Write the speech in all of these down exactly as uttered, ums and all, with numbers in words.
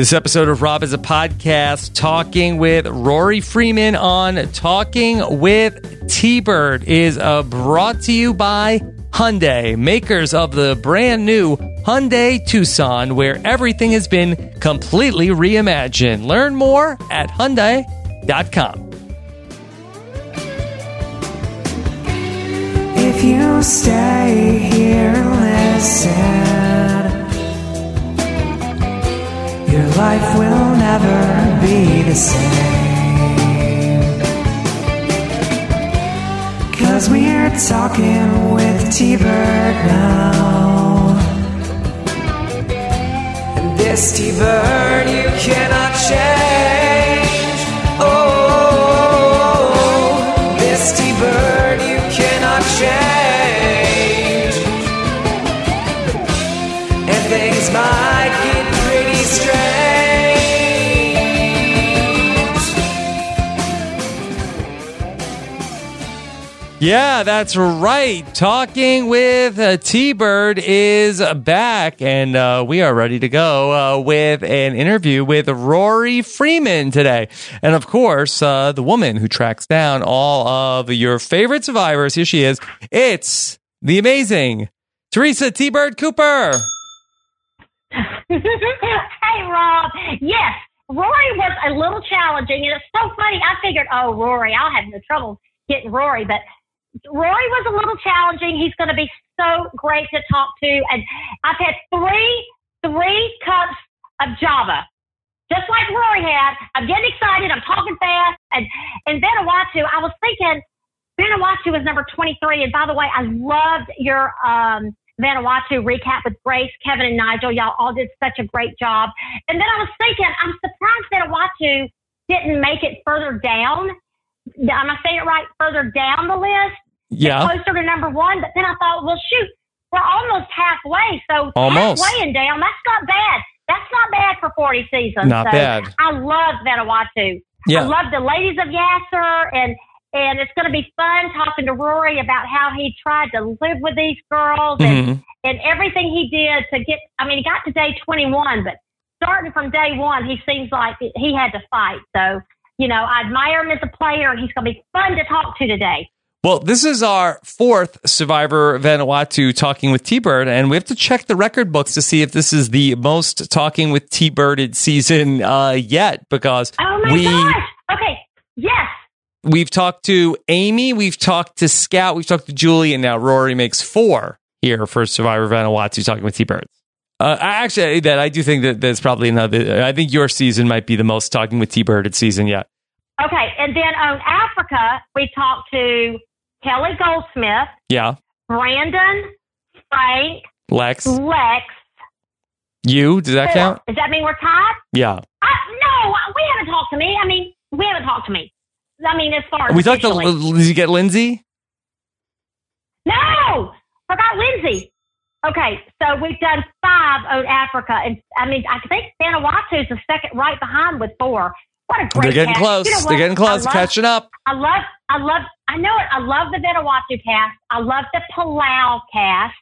This episode of Rob Has a Podcast, talking with Rory Freeman on Talking with T-Bird, is uh, brought to you by Hyundai, makers of the brand new Hyundai Tucson, where everything has been completely reimagined. Learn more at Hyundai dot com. If you stay here and listen, your life will never be the same. 'Cause we're talking with T-Bird now. And this T-Bird you cannot change. Oh, this T-Bird you cannot change. And things might get pretty strange. Yeah, that's right. Talking with T-Bird is back, and uh, we are ready to go uh, with an interview with Rory Freeman today. And of course, uh, the woman who tracks down all of your favorite survivors. Here she is. It's the amazing Teresa T-Bird Cooper. Hey, Rob. Yes, Rory was a little challenging, and it's so funny. I figured, oh, Rory, I'll have no trouble getting Rory, but Rory was a little challenging. He's going to be so great to talk to. And I've had three, three cups of Java, just like Rory had. I'm getting excited. I'm talking fast. And, and Vanuatu, I was thinking Vanuatu was number twenty-three. And by the way, I loved your um, Vanuatu recap with Grace, Kevin, and Nigel. Y'all all did such a great job. And then I was thinking, I'm surprised Vanuatu didn't make it further down. Am I saying it right? Further down the list, yeah, closer to number one. But then I thought, well, shoot, we're almost halfway. So almost halfway and down. That's not bad. That's not bad for forty seasons. Not so bad. I love Vanuatu. Yeah. I love the ladies of Yasur, and and it's going to be fun talking to Rory about how he tried to live with these girls, and mm-hmm. and everything he did to get. I mean, he got to day twenty-one, but starting from day one, he seems like he had to fight. So, you know, I admire him as a player, and he's going to be fun to talk to today. Well, this is our fourth Survivor Vanuatu Talking with T-Bird, and we have to check the record books to see if this is the most Talking with T-Birded season uh, yet, because oh my we, gosh! Okay, yes! We've talked to Amy, we've talked to Scout, we've talked to Julie, and now Rory makes four here for Survivor Vanuatu Talking with T-Birds. Uh, actually, that I do think that there's probably another. I think your season might be the most Talking with T-Birded season yet. Okay, and then on Africa, we talked to Kelly Goldsmith. Yeah. Brandon, Frank, Lex, Lex. You? Does that count? Does that mean we're tied? Yeah. I, no, we haven't talked to me. I mean, we haven't talked to me. I mean, as far as we talked to. Did you get Lindsay? No, forgot Lindsay. Okay, so we've done five on Africa, and I mean, I think Vanuatu is the second, right behind with four. What a great! They're getting cast. Close. You know, they're getting close. Love, catching up. I love, I love, I know it. I love the Vanuatu cast. I love the Palau cast.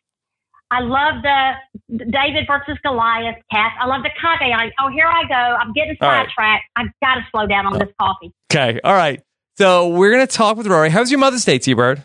I love the David versus Goliath cast. I love the Kage. Oh, here I go. I'm getting sidetracked. Right. I've got to slow down on oh. this coffee. Okay, all right. So we're gonna talk with Rory. How's your Mother's Day, T-Bird?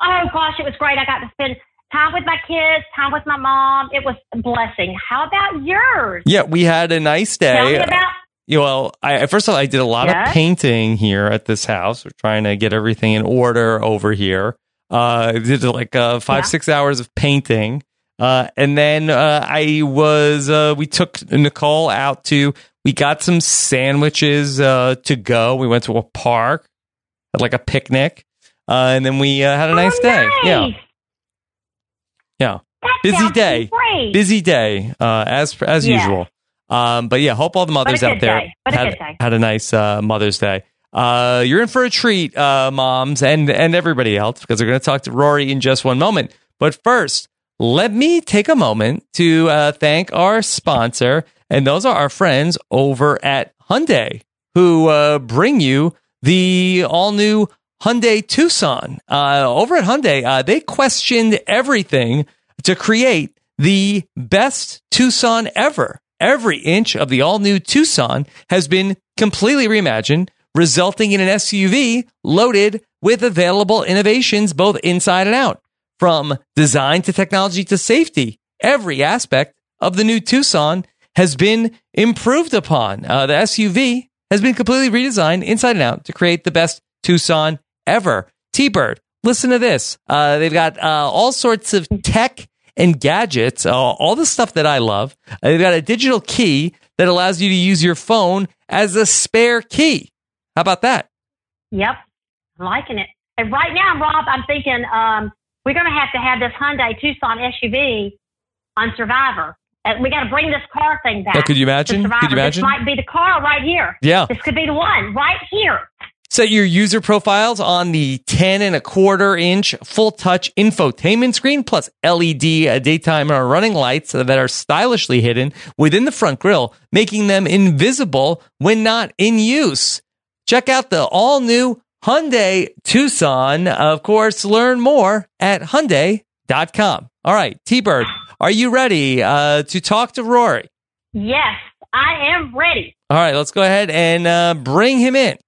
Oh gosh, it was great. I got to spend time with my kids, time with my mom. It was a blessing. How about yours? Yeah, we had a nice day. Tell me about. Uh, well, I, first of all, I did a lot yes. of painting here at this house. We're trying to get everything in order over here. Uh, I did like uh, five, yeah. six hours of painting. Uh, and then uh, I was, uh, we took Nicole out to, we got some sandwiches uh, to go. We went to a park, had like a picnic. Uh, and then we uh, had a nice oh, day. Nice. Yeah. Yeah, that busy day, great. busy day, uh, as as yeah. usual. Um, but yeah, hope all the mothers out there had a, had a nice uh, Mother's Day. Uh, you're in for a treat, uh, moms and, and everybody else, because we're going to talk to Rory in just one moment. But first, let me take a moment to uh, thank our sponsor, and those are our friends over at Hyundai, who uh, bring you the all-new Hyundai Tucson. Uh, over at Hyundai, uh, they questioned everything to create the best Tucson ever. Every inch of the all-new Tucson has been completely reimagined, resulting in an S U V loaded with available innovations both inside and out. From design to technology to safety, every aspect of the new Tucson has been improved upon. Uh, the S U V has been completely redesigned inside and out to create the best Tucson ever. T-Bird, listen to this. Uh, they've got uh, all sorts of tech and gadgets, uh, all the stuff that I love. Uh, they've got a digital key that allows you to use your phone as a spare key. How about that? Yep, I'm liking it. And right now, Rob, I'm thinking um, we're going to have to have this Hyundai Tucson S U V on Survivor. Uh, we got to bring this car thing back. Oh, could you imagine? Could you imagine? This might be the car right here. Yeah. This could be the one right here. Set your user profiles on the ten and a quarter inch full touch infotainment screen, plus L E D daytime or running lights that are stylishly hidden within the front grille, making them invisible when not in use. Check out the all new Hyundai Tucson. Of course, learn more at Hyundai dot com. All right, T-Bird, are you ready uh, to talk to Rory? Yes, I am ready. All right, let's go ahead and uh, bring him in.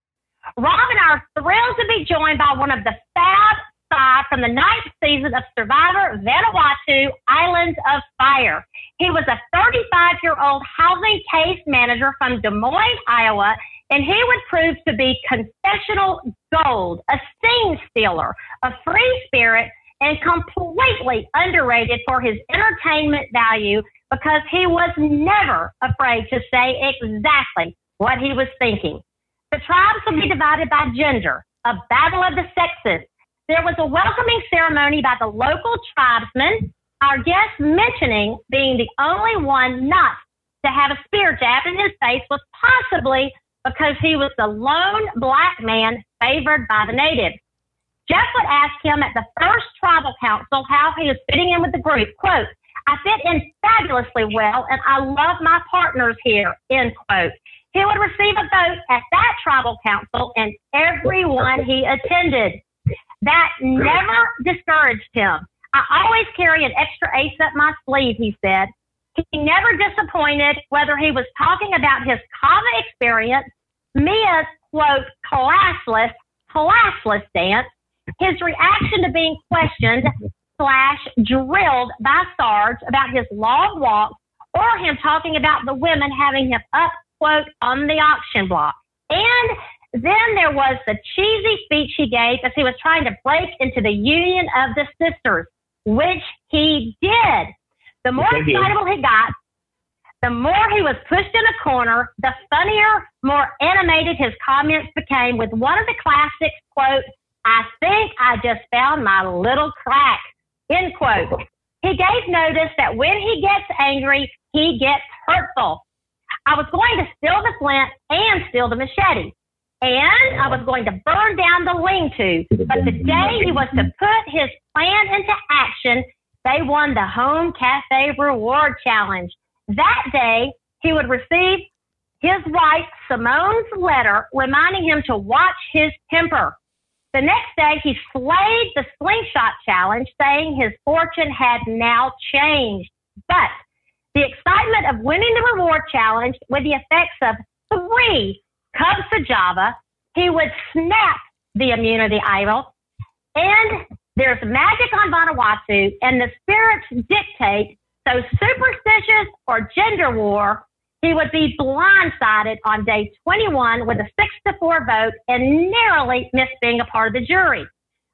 Rob and I are thrilled to be joined by one of the Fab Five from the ninth season of Survivor Vanuatu, Islands of Fire. He was a thirty-five-year-old housing case manager from Des Moines, Iowa, and he would prove to be confessional gold, a scene stealer, a free spirit, and completely underrated for his entertainment value because he was never afraid to say exactly what he was thinking. The tribes will be divided by gender, a battle of the sexes. There was a welcoming ceremony by the local tribesmen, our guest mentioning being the only one not to have a spear jabbed in his face was possibly because he was the lone black man favored by the natives. Jeff would ask him at the first tribal council how he was fitting in with the group. Quote, I fit in fabulously well, and I love my partners here, end quote. He would receive a vote at that tribal council and everyone he attended. That never discouraged him. I always carry an extra ace up my sleeve, he said. He never disappointed, whether he was talking about his Kava experience, Mia's, quote, classless, classless dance, his reaction to being questioned slash drilled by Sarge about his long walk, or him talking about the women having him up, quote, on the auction block. And then there was the cheesy speech he gave as he was trying to break into the union of the sisters, which he did. The more Thank excitable you. he got, the more he was pushed in a corner, the funnier, more animated his comments became with one of the classics, quote, I think I just found my little crack, end quote. He gave notice that when he gets angry, he gets hurtful. I was going to steal the flint and steal the machete, and I was going to burn down the lean-to, but the day he was to put his plan into action, they won the Home Cafe Reward Challenge. That day, he would receive his wife, Simone's letter, reminding him to watch his temper. The next day, he slayed the slingshot challenge, saying his fortune had now changed. But the excitement of winning the reward challenge with the effects of three cups of Java, he would snap the immunity idol. And there's magic on Vanuatu, and the spirits dictate, so superstitious or gender war, he would be blindsided on day twenty-one with a six to four vote and narrowly missed being a part of the jury.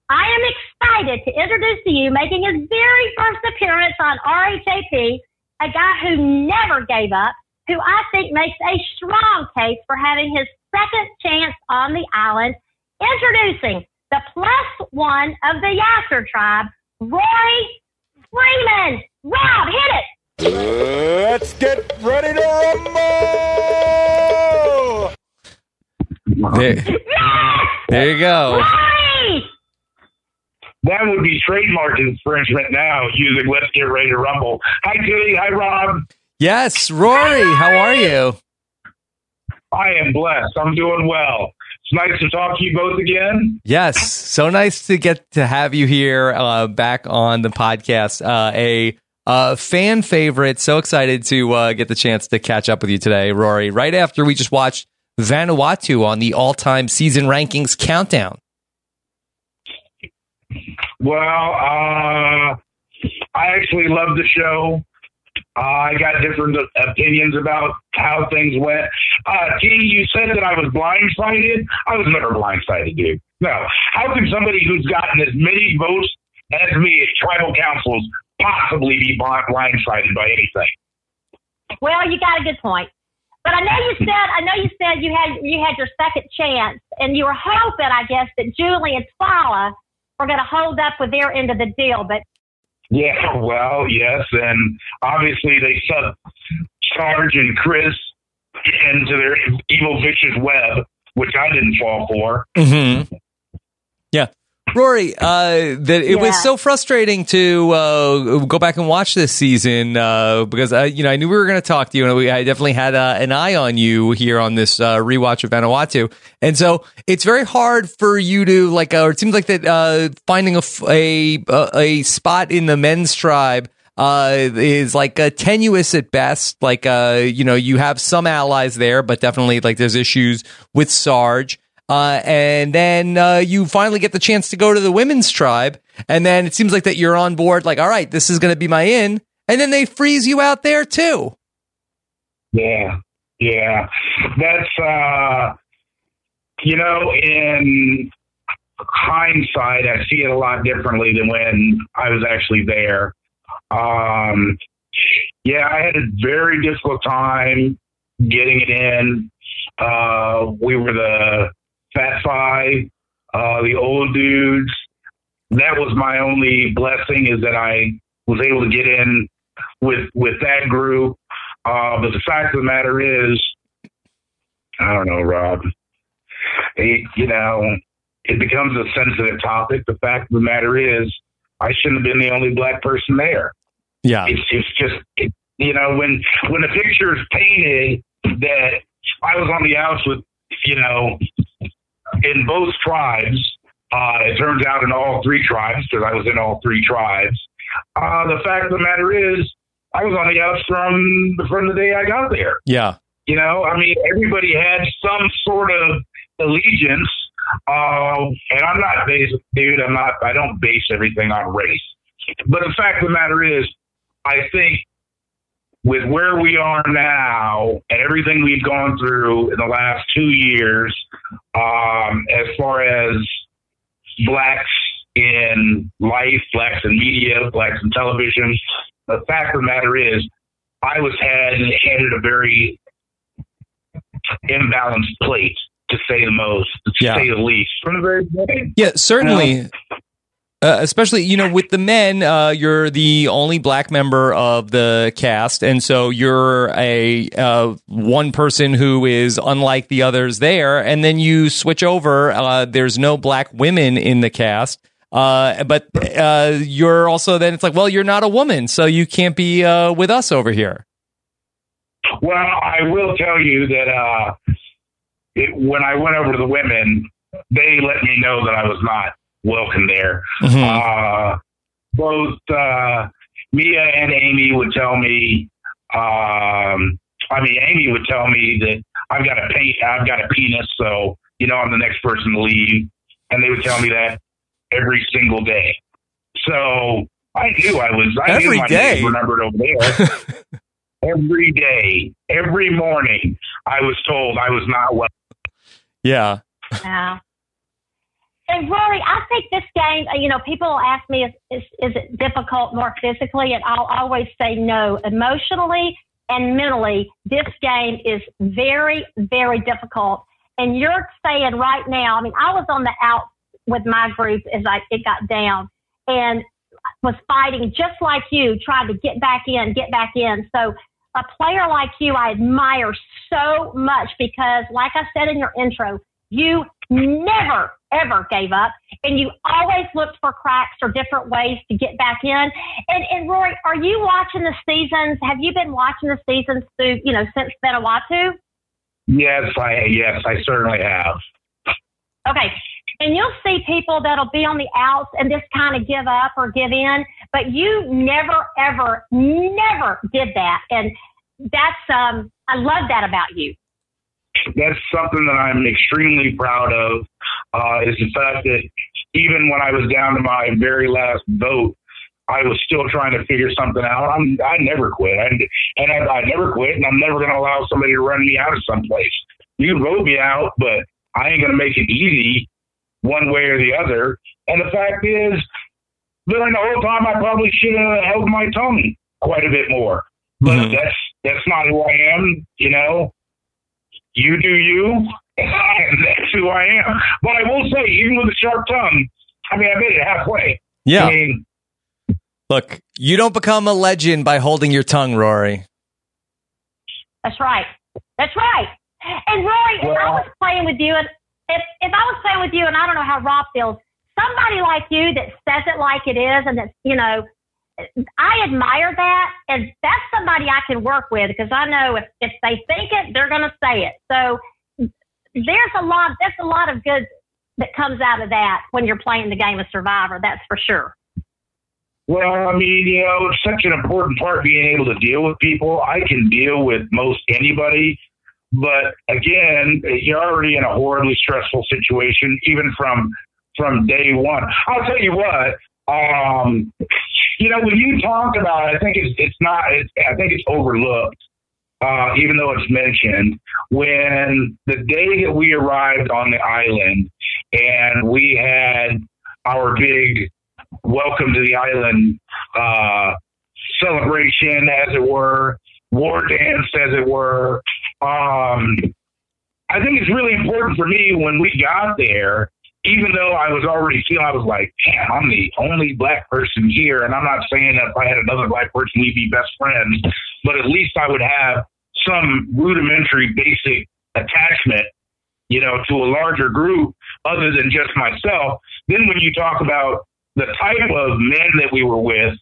I am excited to introduce to you, making his very first appearance on R H A P, a guy who never gave up, who I think makes a strong case for having his second chance on the island, introducing the plus one of the Yasur tribe, Rory Freeman. Rob, hit it! Let's get ready to rumble! There, yes! There you go. Rory! That would be trademark infringement now, using Let's Get Ready to Rumble. Hi, Julie. Hi, Rob. Yes, Rory. Hi. How are you? I am blessed. I'm doing well. It's nice to talk to you both again. Yes. So nice to get to have you here uh, back on the podcast. Uh, a Uh, fan favorite. So excited to uh, get the chance to catch up with you today, Rory, right after we just watched Vanuatu on the all-time season rankings countdown. Well, uh, I actually love the show. Uh, I got different opinions about how things went. Uh, T, you said that I was blindsided. I was never blindsided, dude. No. How can somebody who's gotten as many votes as me at tribal councils possibly be blindsided by anything? Well, you got a good point. But I know you said I know you said you had you had your second chance, and you were hoping, I guess, that Julie and Twila were going to hold up with their end of the deal. But yeah, well, yes, and obviously they sucked Sarge and Chris into their evil, vicious web, which I didn't fall for. Mm-hmm. Yeah. Rory, uh, that it yeah. was so frustrating to uh, go back and watch this season uh, because I, you know, I knew we were going to talk to you, and we, I definitely had uh, an eye on you here on this uh, rewatch of Vanuatu, and so it's very hard for you to like. Uh, it seems like that uh, finding a a a spot in the men's tribe uh, is like uh, tenuous at best. Like uh, you know, you have some allies there, but definitely like there's issues with Sarge. Uh, and then uh, you finally get the chance to go to the women's tribe, and then it seems like that you're on board, like, all right, this is going to be my in, and then they freeze you out there, too. Yeah, yeah. That's, uh, you know, in hindsight, I see it a lot differently than when I was actually there. Um, yeah, I had a very difficult time getting it in. Uh, we were the Fat Five, uh, the old dudes. That was my only blessing, is that I was able to get in with with that group. Uh, but the fact of the matter is, I don't know, Rob. It, you know, it becomes a sensitive topic. The fact of the matter is, I shouldn't have been the only black person there. Yeah, it's, it's just it, you know, when when the picture is painted that I was on the outs with, you know, in both tribes, uh, it turns out in all three tribes, because I was in all three tribes. Uh, the fact of the matter is, I was on the outs from, from the day I got there. Yeah. You know, I mean, everybody had some sort of allegiance. Uh, and I'm not based, dude, I'm not, I don't base everything on race. But the fact of the matter is, I think with where we are now and everything we've gone through in the last two years, um, as far as blacks in life, blacks in media, blacks in television, the fact of the matter is I was had, handed a very imbalanced plate, to say the most, to yeah. say the least. From the very beginning. Yeah, certainly. Um, Uh, especially, you know, with the men, uh, you're the only black member of the cast, and so you're a uh, one person who is unlike the others there, and then you switch over. Uh, there's no black women in the cast, uh, but uh, you're also then it's like, well, you're not a woman, so you can't be uh, with us over here. Well, I will tell you that uh, it, when I went over to the women, they let me know that I was not welcome there. Mm-hmm. Uh, both uh, Mia and Amy would tell me. Um, I mean, Amy would tell me that I've got a paint, I've got a penis, so you know I'm the next person to leave, and they would tell me that every single day. So I knew I was. I every knew my day. Name remembered over there. Every day, every morning, I was told I was not welcome. Yeah. Yeah. And Rory, I think this game, you know, people ask me, is, is, is it difficult more physically? And I'll always say no. Emotionally and mentally, this game is very, very difficult. And you're saying right now, I mean, I was on the out with my group as I it got down and was fighting just like you, trying to get back in, get back in. So a player like you, I admire so much because, like I said in your intro, you never, ever gave up, and you always looked for cracks or different ways to get back in. And, and Rory, are you watching the seasons? Have you been watching the seasons through, you know, since Vanuatu? Yes, I yes, I certainly have. Okay, And you'll see people that'll be on the outs and just kind of give up or give in, but you never, ever, never did that. And that's, um, I love that about you. That's something that I'm extremely proud of, uh, is the fact that even when I was down to my very last vote, I was still trying to figure something out. I'm, I never quit. I, and I, I never quit, and I'm never going to allow somebody to run me out of someplace. You can vote me out, but I ain't going to make it easy one way or the other. And the fact is, during the whole time, I probably should have held my tongue quite a bit more. But mm-hmm. that's that's not who I am, you know. You do you, and that's who I am. But I will say, even with a sharp tongue, I mean, I made it halfway. Yeah. I mean, look, you don't become a legend by holding your tongue, Rory. That's right. That's right. And Rory, well, if I was playing with you, and if, if I was playing with you, and I don't know how Rob feels, somebody like you that says it like it is, and that's, you know, I admire that, and that's somebody I can work with, because I know if, if they think it, they're going to say it. So there's a lot, there's a lot of good that comes out of that when you're playing the game of Survivor. That's for sure. Well, I mean, you know, it's such an important part, being able to deal with people. I can deal with most anybody. But again, you're already in a horribly stressful situation, even from from day one. I'll tell you what, um, you know, when you talk about it, I think it's, it's not, it's, I think it's overlooked, uh, even though it's mentioned. When the day that we arrived on the island and we had our big welcome to the island uh, celebration, as it were, war dance, as it were, Um, I think it's really important for me when we got there, even though I was already feeling, I was like, damn, I'm the only black person here. And I'm not saying that if I had another black person, we'd be best friends, but at least I would have some rudimentary basic attachment, you know, to a larger group other than just myself. Then when you talk about the type of men that we were with,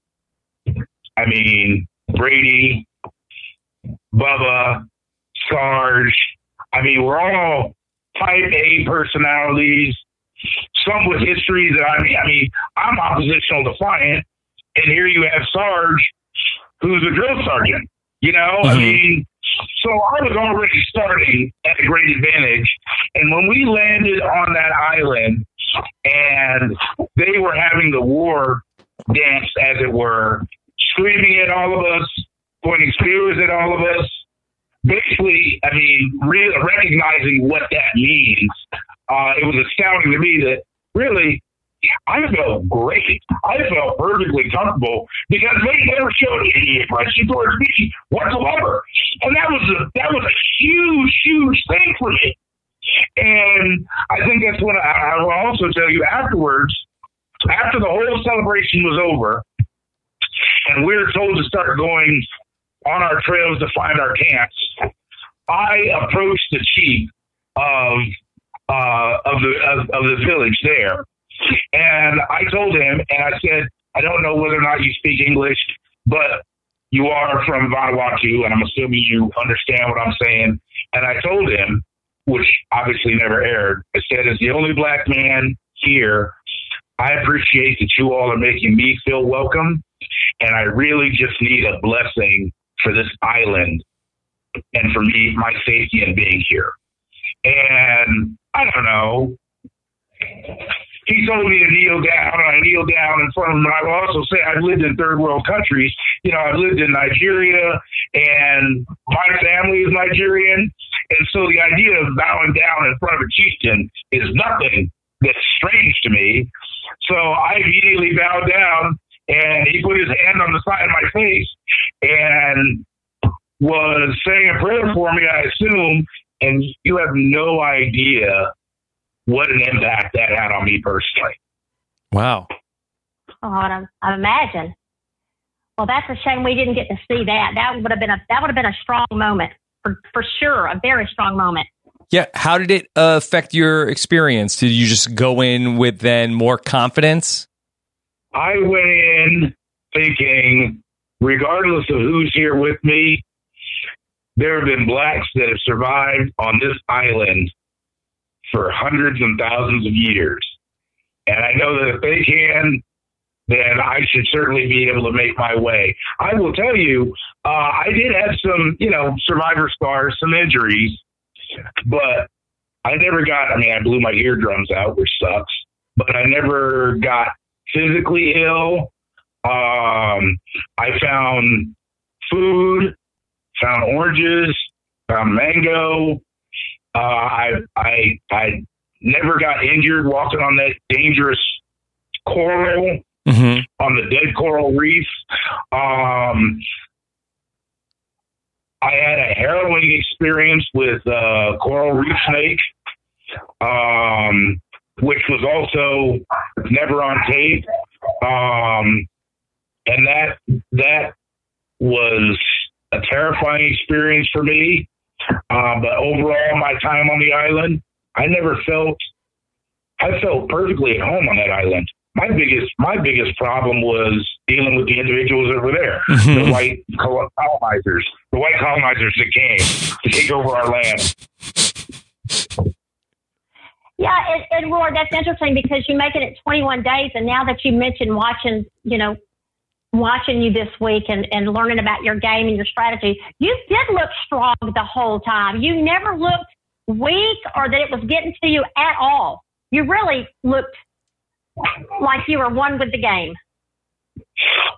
I mean, Brady, Bubba, Sarge, I mean, we're all type A personalities, some with histories that I mean, I mean, I'm oppositional defiant, and here you have Sarge, who's a drill sergeant, you know? Mm-hmm. I mean, so I was already starting at a great advantage, and when we landed on that island, and they were having the war dance, as it were, screaming at all of us, pointing spears at all of us, basically, I mean, re- recognizing what that means, uh, it was astounding to me that really I felt great. I felt perfectly comfortable because they never showed any aggression towards me whatsoever, and that was a, that was a huge, huge thing for me. And I think that's what I, I will also tell you afterwards. After the whole celebration was over, and we were told to start going on our trails to find our camps, I approached the chief of uh, of the of, of the village there, and I told him, and I said, I don't know whether or not you speak English, but you are from Vanuatu, and I'm assuming you understand what I'm saying. And I told him, which obviously never aired, I said, as the only black man here, I appreciate that you all are making me feel welcome, and I really just need a blessing for this island and for me, my safety and being here. And I don't know, he told me to kneel down, and I kneel down in front of him. And I will also say I've lived in third world countries. You know, I've lived in Nigeria, and my family is Nigerian. And so the idea of bowing down in front of a chieftain is nothing that's strange to me. So I immediately bowed down, and he put his hand on the side of my face and was saying a prayer for me, I assume. And you have no idea what an impact that had on me personally. Wow. Oh, I, I imagine. Well, that's a shame we didn't get to see that. That would have been a that would have been a strong moment for for sure, a very strong moment. Yeah. How did it affect your experience? Did you just go in with then more confidence? I went in thinking, regardless of who's here with me, there have been blacks that have survived on this island for hundreds and thousands of years. And I know that if they can, then I should certainly be able to make my way. I will tell you, uh, I did have some, you know, survivor scars, some injuries, but I never got, I mean, I blew my eardrums out, which sucks, but I never got physically ill. Um, I found food, found oranges, found mango. Uh, I, I, I never got injured walking on that dangerous coral, mm-hmm. on the dead coral reef. Um, I had a harrowing experience with uh coral reef snake, um, which was also never on tape. Um, and that, that was a terrifying experience for me. Uh, but overall, my time on the island, I never felt, I felt perfectly at home on that island. My biggest, my biggest problem was dealing with the individuals that were there, mm-hmm. the white colonizers, the white colonizers that came to take over our land. Yeah, and, and Rory, that's interesting because you make it at twenty-one days, and now that you mentioned watching, you know, watching you this week and, and learning about your game and your strategy, you did look strong the whole time. You never looked weak or that it was getting to you at all. You really looked like you were one with the game.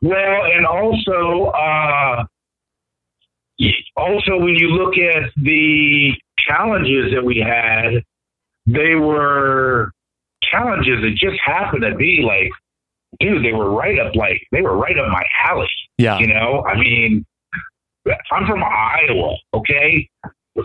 Well, and also, uh, also when you look at the challenges that we had, they were challenges that just happened to be like, dude, they were right up like they were right up my alley. Yeah. You know, I mean, I'm from Iowa. Okay.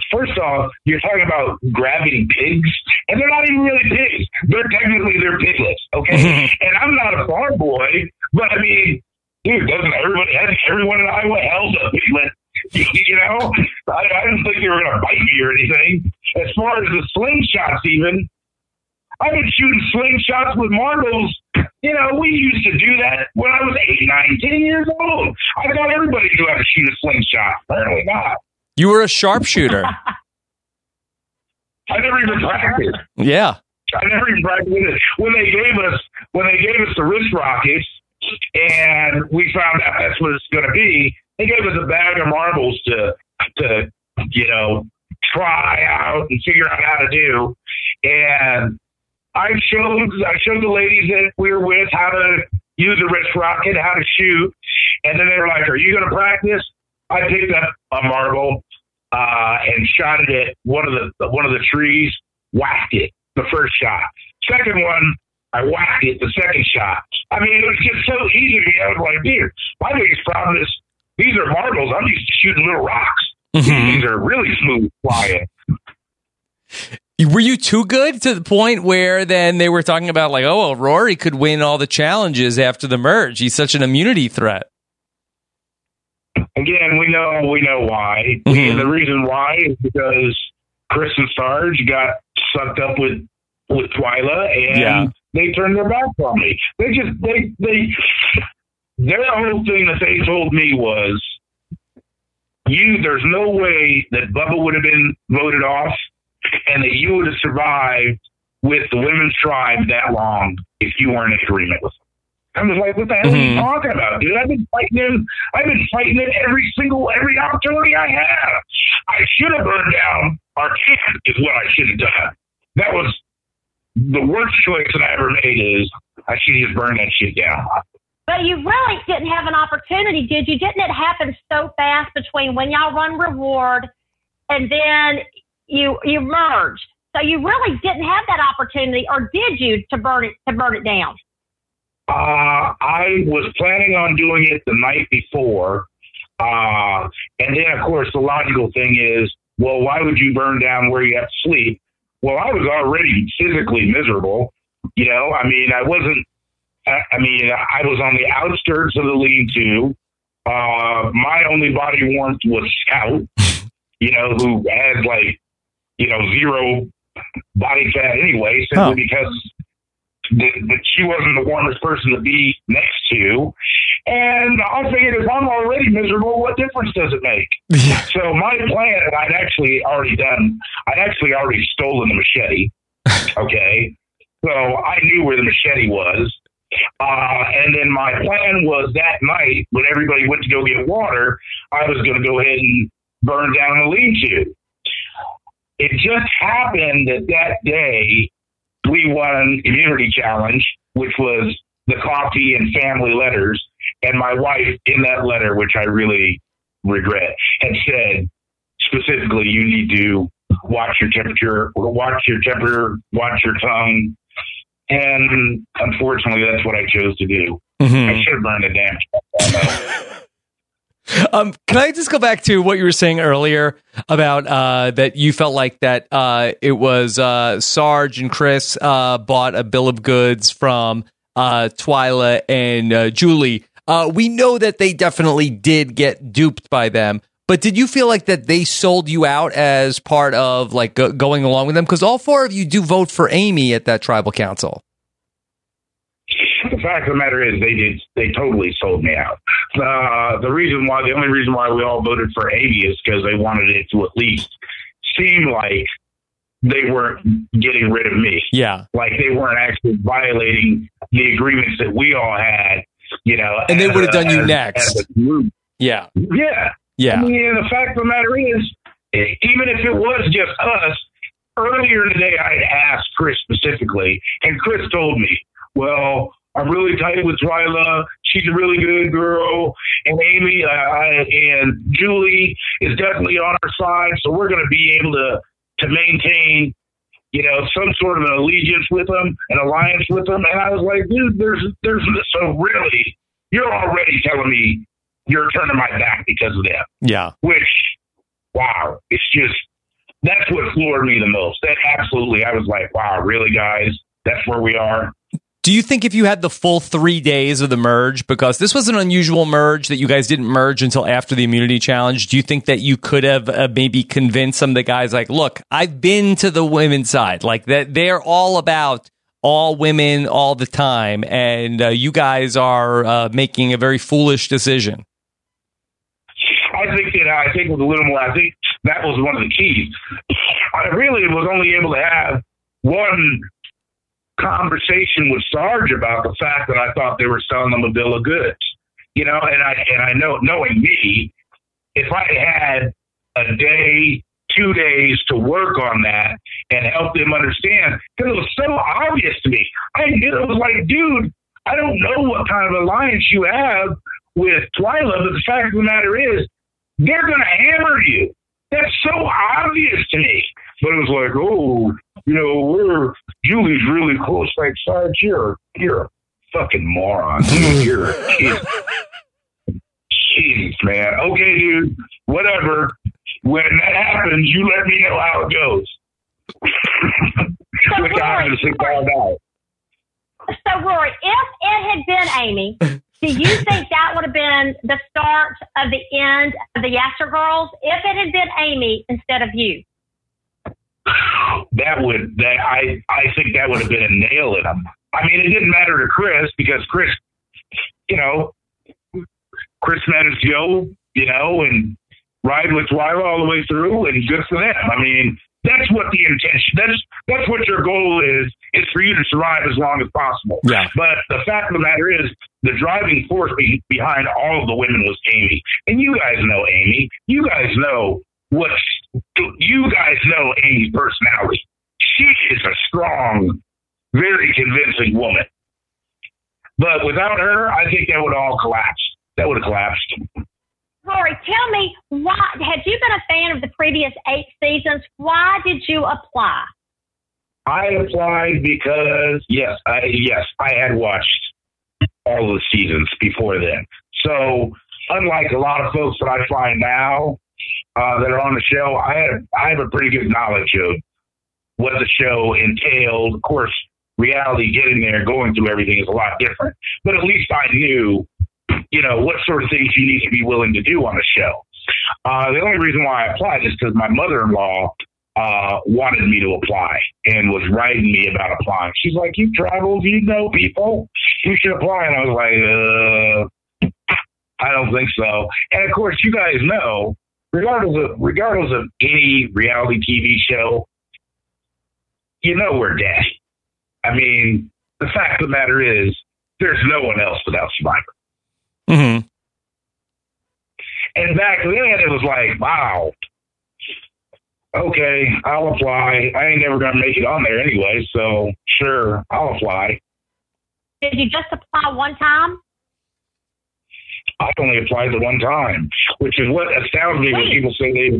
First off, you're talking about grabbing pigs, and they're not even really pigs. They're technically they're piglets. Okay. And I'm not a farm boy, but I mean, dude, doesn't everybody, everyone in Iowa held a piglet? You know, I, I didn't think they were going to bite me or anything. As far as the slingshots, even, I've been shooting slingshots with marbles. You know, we used to do that when I was eight, nine, ten years old. I thought everybody knew how to shoot a slingshot. Apparently not. You were a sharpshooter. I never even practiced. Yeah, I never even practiced when they gave us when they gave us the wrist rockets, and we found out that's what it's going to be. They gave us a bag of marbles to, to, you know, try out and figure out how to do. And I showed, I showed the ladies that we were with how to use a wrist rocket, how to shoot. And then they were like, are you going to practice? I picked up a marble, uh, and shot it at one of the, one of the trees, whacked it the first shot. Second one, I whacked it the second shot. I mean, it was just so easy to me. I was like, dude, my biggest problem is, these are marbles. I'm used to shooting little rocks. Mm-hmm. These are really smooth flying. Were you too good to the point where then they were talking about like, oh, well, Rory could win all the challenges after the merge. He's such an immunity threat. Again, we know we know why. Mm-hmm. And the reason why is because Chris and Sarge got sucked up with with Twila, and yeah. they turned their back on me. They just they they. Their whole thing that they told me was, you, there's no way that Bubba would have been voted off and that you would have survived with the women's tribe that long if you weren't in agreement with them. I was like, what the hell mm-hmm. are you talking about, dude? I've been fighting it. I've been fighting it every single, every opportunity I have. I should have burned down our camp is what I should have done. That was the worst choice that I ever made is I should just burn that shit down. But you really didn't have an opportunity, did you? Didn't it happen so fast between when y'all run reward and then you you merged? So you really didn't have that opportunity, or did you, to burn it to burn it down? Uh, I was planning on doing it the night before, uh, and then of course the logical thing is, well, why would you burn down where you have to sleep? Well, I was already physically miserable. You know, I mean, I wasn't. I mean, I was on the outskirts of the lean-to. Uh, my only body warmth was Scout, you know, who had like, you know, zero body fat anyway, simply huh. because th- th- she wasn't the warmest person to be next to. And I figured if I'm already miserable, what difference does it make? So my plan, I'd actually already done, I'd actually already stolen the machete. Okay. So I knew where the machete was. Uh, and then my plan was that night when everybody went to go get water, I was going to go ahead and burn down the lean-to. It just happened that that day we won Immunity Challenge, which was the coffee and family letters. And my wife in that letter, which I really regret, had said specifically, you need to watch your temperature, watch your temper, watch your tongue. And unfortunately, that's what I chose to do. Mm-hmm. I should have burned it down. um, can I just go back to what you were saying earlier about uh, that you felt like that uh, it was uh, Sarge and Chris uh, bought a bill of goods from uh, Twila and uh, Julie. Uh, we know that they definitely did get duped by them. But did you feel like that they sold you out as part of like go- going along with them? Because all four of you do vote for Amy at that tribal council. The fact of the matter is they did. They totally sold me out. Uh, the reason why, the only reason why we all voted for Amy is because they wanted it to at least seem like they weren't getting rid of me. Yeah. Like they weren't actually violating the agreements that we all had, you know. And they would have done you next. As a group. Yeah. Yeah. Yeah. I mean, the fact of the matter is, even if it was just us, earlier today I had asked Chris specifically, and Chris told me, well, I'm really tight with Twila. She's a really good girl. And Amy uh, I, and Julie is definitely on our side, so we're going to be able to, to maintain, you know, some sort of an allegiance with them, an alliance with them. And I was like, dude, there's, there's so really, you're already telling me you're turning my back because of that. Yeah. Which, wow, it's just, that's what floored me the most. That absolutely, I was like, wow, really, guys? That's where we are? Do you think if you had the full three days of the merge, because this was an unusual merge that you guys didn't merge until after the immunity challenge, do you think that you could have uh, maybe convinced some of the guys like, look, I've been to the women's side, like that they're all about all women all the time, and uh, you guys are uh, making a very foolish decision? I think that I think with a little more, I think that was one of the keys. I really was only able to have one conversation with Sarge about the fact that I thought they were selling them a bill of goods, you know, and I, and I know, knowing me, if I had a day, two days to work on that and help them understand, because it was so obvious to me. I knew, it was like, dude, I don't know what kind of alliance you have with Twila, but the fact of the matter is, they're going to hammer you. That's so obvious to me. But it was like, oh, you know, we're, Julie's really close. Like, Sarge, you're, you're a fucking moron. You're a kid. Jesus, man. Okay, dude, whatever. When that happens, you let me know how it goes. So, Rory, Rory, so Rory, if it had been Amy, do you think that would have been the start of the end of the Yasur girls? If it had been Amy instead of you, that would that I I think that would have been a nail in them. I mean, it didn't matter to Chris because Chris, you know, Chris managed to go, you know, and ride with Twila all the way through, and good for them. I mean, that's what the intention, that's that's what your goal is, is for you to survive as long as possible. Yeah. But the fact of the matter is, the driving force be, behind all of the women was Amy. And you guys know Amy. You guys know what, you guys know Amy's personality. She is a strong, very convincing woman. But without her, I think that would all collapse. That would have collapsed. Rory, tell me, why had you been a fan of the previous eight seasons? Why did you apply? I applied because, yes, I, yes, I had watched all the seasons before then. So, unlike a lot of folks that I find now uh, that are on the show, I have, I have a pretty good knowledge of what the show entailed. Of course, reality, getting there, going through everything is a lot different. But at least I knew, you know, what sort of things you need to be willing to do on a show. Uh, the only reason why I applied is because my mother-in-law uh, wanted me to apply and was writing me about applying. She's like, you traveled, you know people, you should apply. And I was like, uh, I don't think so. And of course, you guys know, regardless of, regardless of any reality T V show, you know we're daddy. I mean, the fact of the matter is, there's no one else without Survivor. Mm-hmm. And back then, it was like, wow, okay, I'll apply. I ain't never going to make it on there anyway, so sure, I'll apply. Did you just apply one time? I only applied the one time, which is what astounds me when people say they,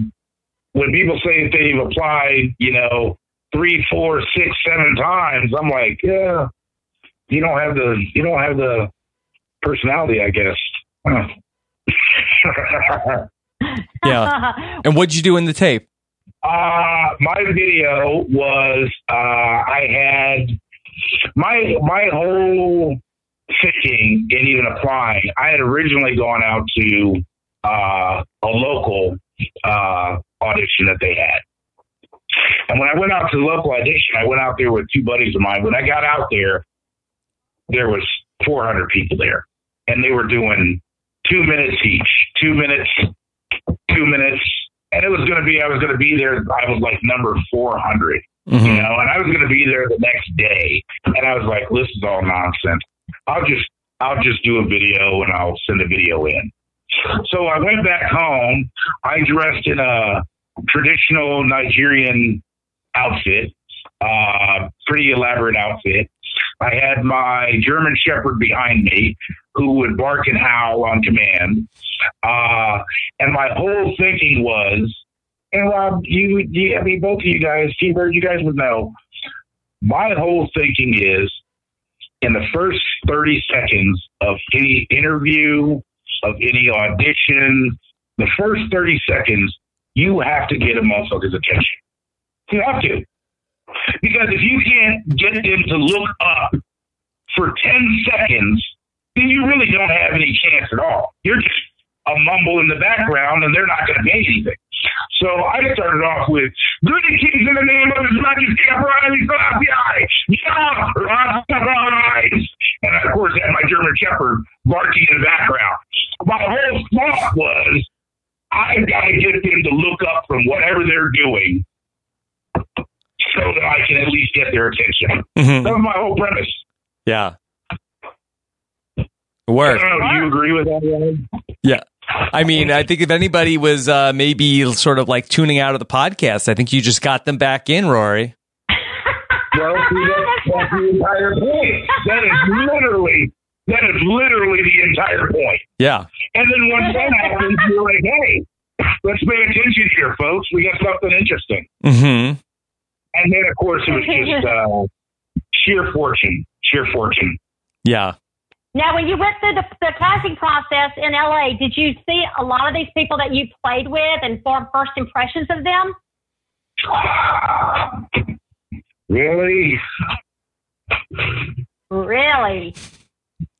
when people say that they've applied, you know, three, four, six, seven times. I'm like, yeah, you don't have the, you don't have the personality, I guess. Yeah. And what'd you do in the tape? Uh, my video was, uh, I had my, my whole thinking and even applying. I had originally gone out to, uh, a local, uh, audition that they had. And when I went out to the local audition, I went out there with two buddies of mine. When I got out there, there was four hundred people there, and they were doing two minutes each, two minutes, two minutes. And it was going to be, I was going to be there. I was like number four hundred, mm-hmm. you know, and I was going to be there the next day. And I was like, this is all nonsense. I'll just, I'll just do a video and I'll send a video in. So I went back home. I dressed in a traditional Nigerian outfit, uh, pretty elaborate outfit. I had my German Shepherd behind me, who would bark and howl on command. Uh, and my whole thinking was, and Rob, you, you, I mean, both of you guys, T-Bird, you guys would know, my whole thinking is, in the first thirty seconds of any interview, of any audition, the first thirty seconds, you have to get a motherfucker's attention. You have to. Because if you can't get them to look up for ten seconds, then you really don't have any chance at all. You're just a mumble in the background, and they're not going to pay anything. So I started off with, good kings in the name of his majesty, and of course, I had my German Shepherd barking in the background. My whole thought was, I've got to get them to look up from whatever they're doing so that I can at least get their attention. Mm-hmm. That was my whole premise. Yeah. Work. I don't know, do you agree with that? Yeah. I mean, I think if anybody was uh, maybe sort of like tuning out of the podcast, I think you just got them back in, Rory. Well, that's, that's the entire point. That is literally, that is literally the entire point. Yeah. And then once that happens, you're like, hey, let's pay attention here, folks. We got something interesting. Mm-hmm. And then, of course, it was just uh, sheer fortune, sheer fortune. Yeah. Now, when you went through the, the casting process in L A, did you see a lot of these people that you played with and formed first impressions of them? Really? Really?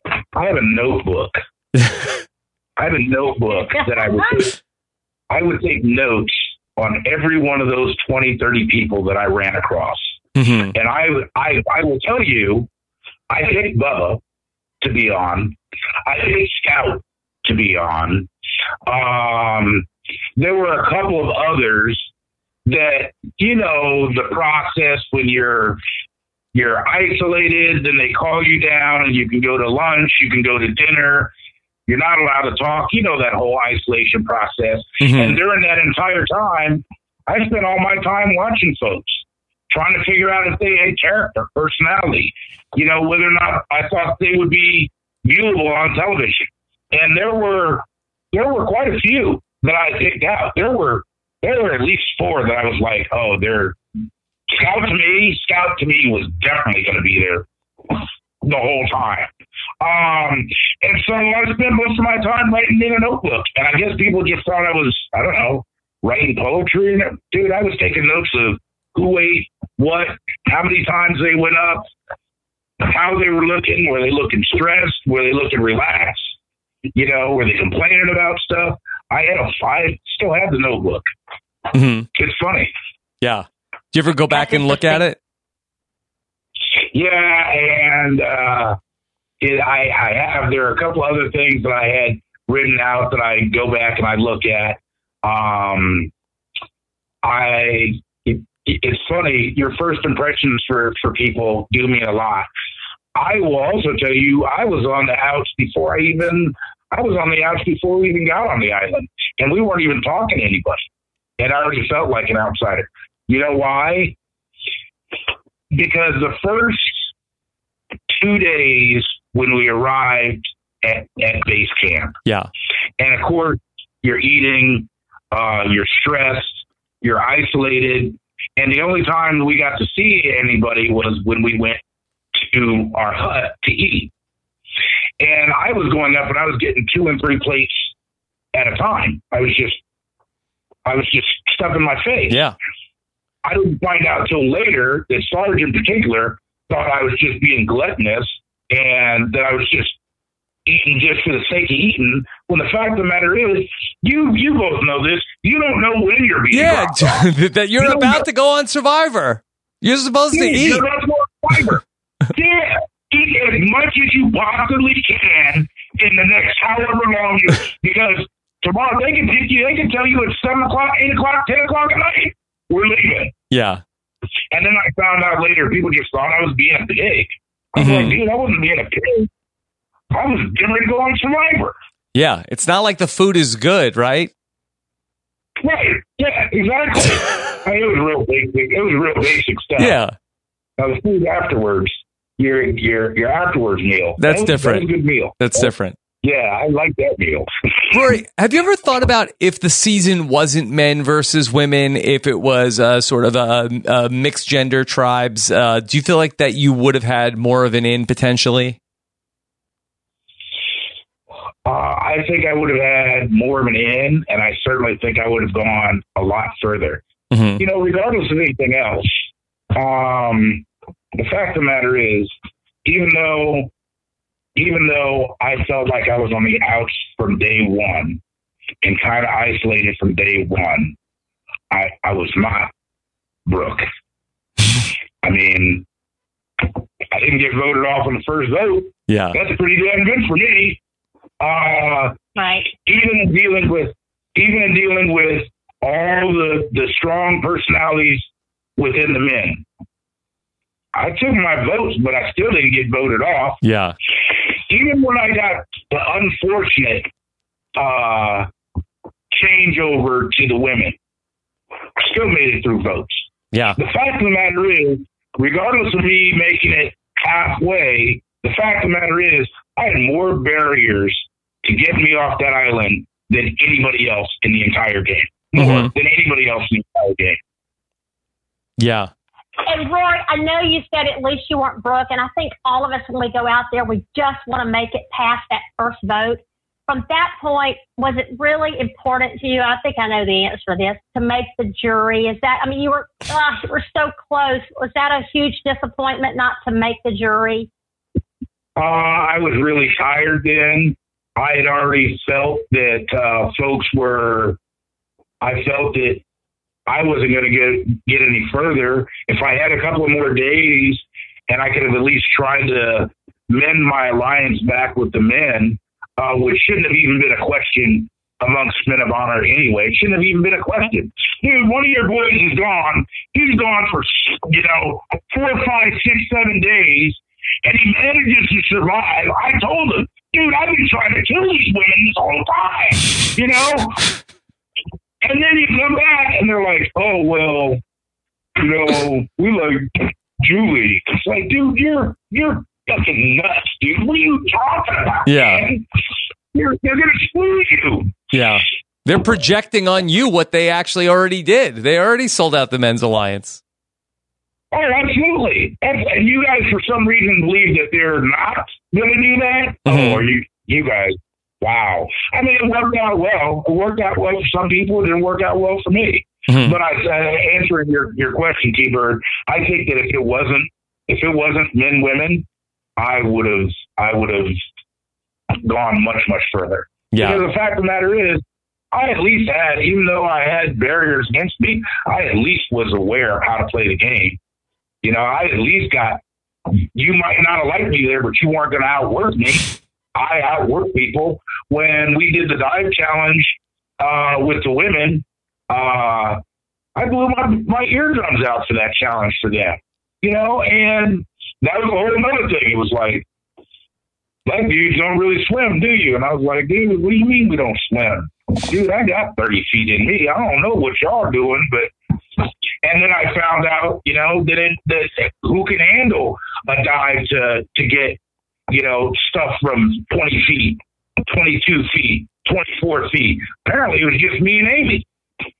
I have a notebook. I have a notebook that I would take, I would take notes on every one of those twenty, thirty people that I ran across. Mm-hmm. And I, I, I will tell you, I picked Bubba to be on. I picked Scout to be on. Um, there were a couple of others that, you know, the process when you're you're isolated, then they call you down and you can go to lunch, you can go to dinner, you're not allowed to talk, you know, that whole isolation process. Mm-hmm. And during that entire time, I spent all my time watching folks, trying to figure out if they had character, personality, you know, whether or not I thought they would be viewable on television. And there were, there were quite a few that I picked out. There were, there were at least four that I was like, oh, they're Scout to me. Scout to me was definitely going to be there the whole time. Um, and so I spent most of my time writing in a notebook, and I guess people just thought I was, I don't know, writing poetry. Dude, I was taking notes of who ate what, how many times they went up, how they were looking, were they looking stressed, were they looking relaxed, you know, were they complaining about stuff? I had a, I still have the notebook. Mm-hmm. It's funny. Yeah. Do you ever go back and look at it? Yeah, and uh, it, I, I have. There are a couple other things that I had written out that I go back and I look at. Um, I... it's funny, your first impressions for, for people do mean a lot. I will also tell you, I was on the outs before I even, I was on the outs before we even got on the island, and we weren't even talking to anybody. And I already felt like an outsider. You know why? Because the first two days when we arrived at, at base camp. Yeah. And of course, you're eating, uh, you're stressed, you're isolated. And the only time we got to see anybody was when we went to our hut to eat. And I was going up and I was getting two and three plates at a time. I was just, I was just stuck in my face. Yeah. I didn't find out till later that Sarge in particular thought I was just being gluttonous and that I was just eating just for the sake of eating. When the fact of the matter is, you you both know this. You don't know when you're being yeah that you're you about know. to go on Survivor. You're supposed yeah, to eat. You're about to go on Survivor. Yeah, eat as much as you possibly can in the next however long you because tomorrow they can they can tell you it's seven o'clock, eight o'clock, ten o'clock at night. We're leaving. Yeah. And then I found out later, people just thought I was being a pig. I was mm-hmm. like, dude, I wasn't being a pig. I was getting ready to go on Survivor. Yeah. It's not like the food is good, right? Right. Yeah, exactly. I mean, it was real basic. It was real basic stuff. Yeah. Now, the food afterwards, your, your, your afterwards meal. That's that was, different. That was a good meal. That's that was, different. Yeah, I like that deal. Rory, have you ever thought about if the season wasn't men versus women, if it was uh, sort of a, a mixed gender tribes? Uh, do you feel like that you would have had more of an in potentially? Uh, I think I would have had more of an in, and I certainly think I would have gone a lot further. Mm-hmm. You know, regardless of anything else, um, the fact of the matter is, even though Even though I felt like I was on the outs from day one and kind of isolated from day one, I, I was not Brooke. I mean, I didn't get voted off on the first vote. Yeah. That's pretty damn good for me. Uh, right. Even in dealing with, even in dealing with all the, the strong personalities within the men, I took my votes, but I still didn't get voted off. Yeah. Even when I got the unfortunate uh, changeover to the women, I still made it through votes. Yeah. The fact of the matter is, regardless of me making it halfway, the fact of the matter is, I had more barriers to get me off that island than anybody else in the entire game. More mm-hmm. than anybody else in the entire game. Yeah. And Rory, I know you said at least you weren't Brooke, and I think all of us when we go out there, we just want to make it past that first vote. From that point, was it really important to you? I think I know the answer to this. To make the jury, is that? I mean, you were uh, you were so close. Was that a huge disappointment not to make the jury? Uh, I was really tired then. I had already felt that uh, folks were. I felt that. I wasn't going to get get any further. If I had a couple of more days and I could have at least tried to mend my alliance back with the men, uh, which shouldn't have even been a question amongst men of honor anyway. It shouldn't have even been a question. Dude, one of your boys is gone. He's gone for, you know, four, five, six, seven days, and he manages to survive. I told him, dude, I've been trying to kill these women this whole time, you know? And then you come back, and they're like, "Oh well, you know, we like Julie." It's like, dude, you're you're fucking nuts, dude. What are you talking about? Yeah, man? You're, they're gonna screw you. Yeah, they're projecting on you what they actually already did. They already sold out the men's alliance. Oh, absolutely. And you guys, for some reason, believe that they're not gonna do that. Mm-hmm. Oh, you you guys. Wow. I mean, it worked out well. It worked out well for some people. It didn't work out well for me. Mm-hmm. But I uh, answering your, your question, T-Bird, I think that if it wasn't if it wasn't men, women, I would have I would have gone much, much further. Yeah. Because the fact of the matter is, I at least had, even though I had barriers against me, I at least was aware of how to play the game. You know, I at least got, you might not have liked me there, but you weren't going to outwork me. I outwork people. When we did the dive challenge uh, with the women, uh, I blew my, my eardrums out for that challenge for them, you know, and that was a whole other thing. It was like, black dudes don't really swim, do you? And I was like, dude, what do you mean we don't swim? Dude, I got thirty feet in me. I don't know what y'all are doing, but, and then I found out, you know, that, it, that who can handle a dive to, to get, you know, stuff from twenty feet, twenty-two feet, twenty-four feet. Apparently it was just me and Amy.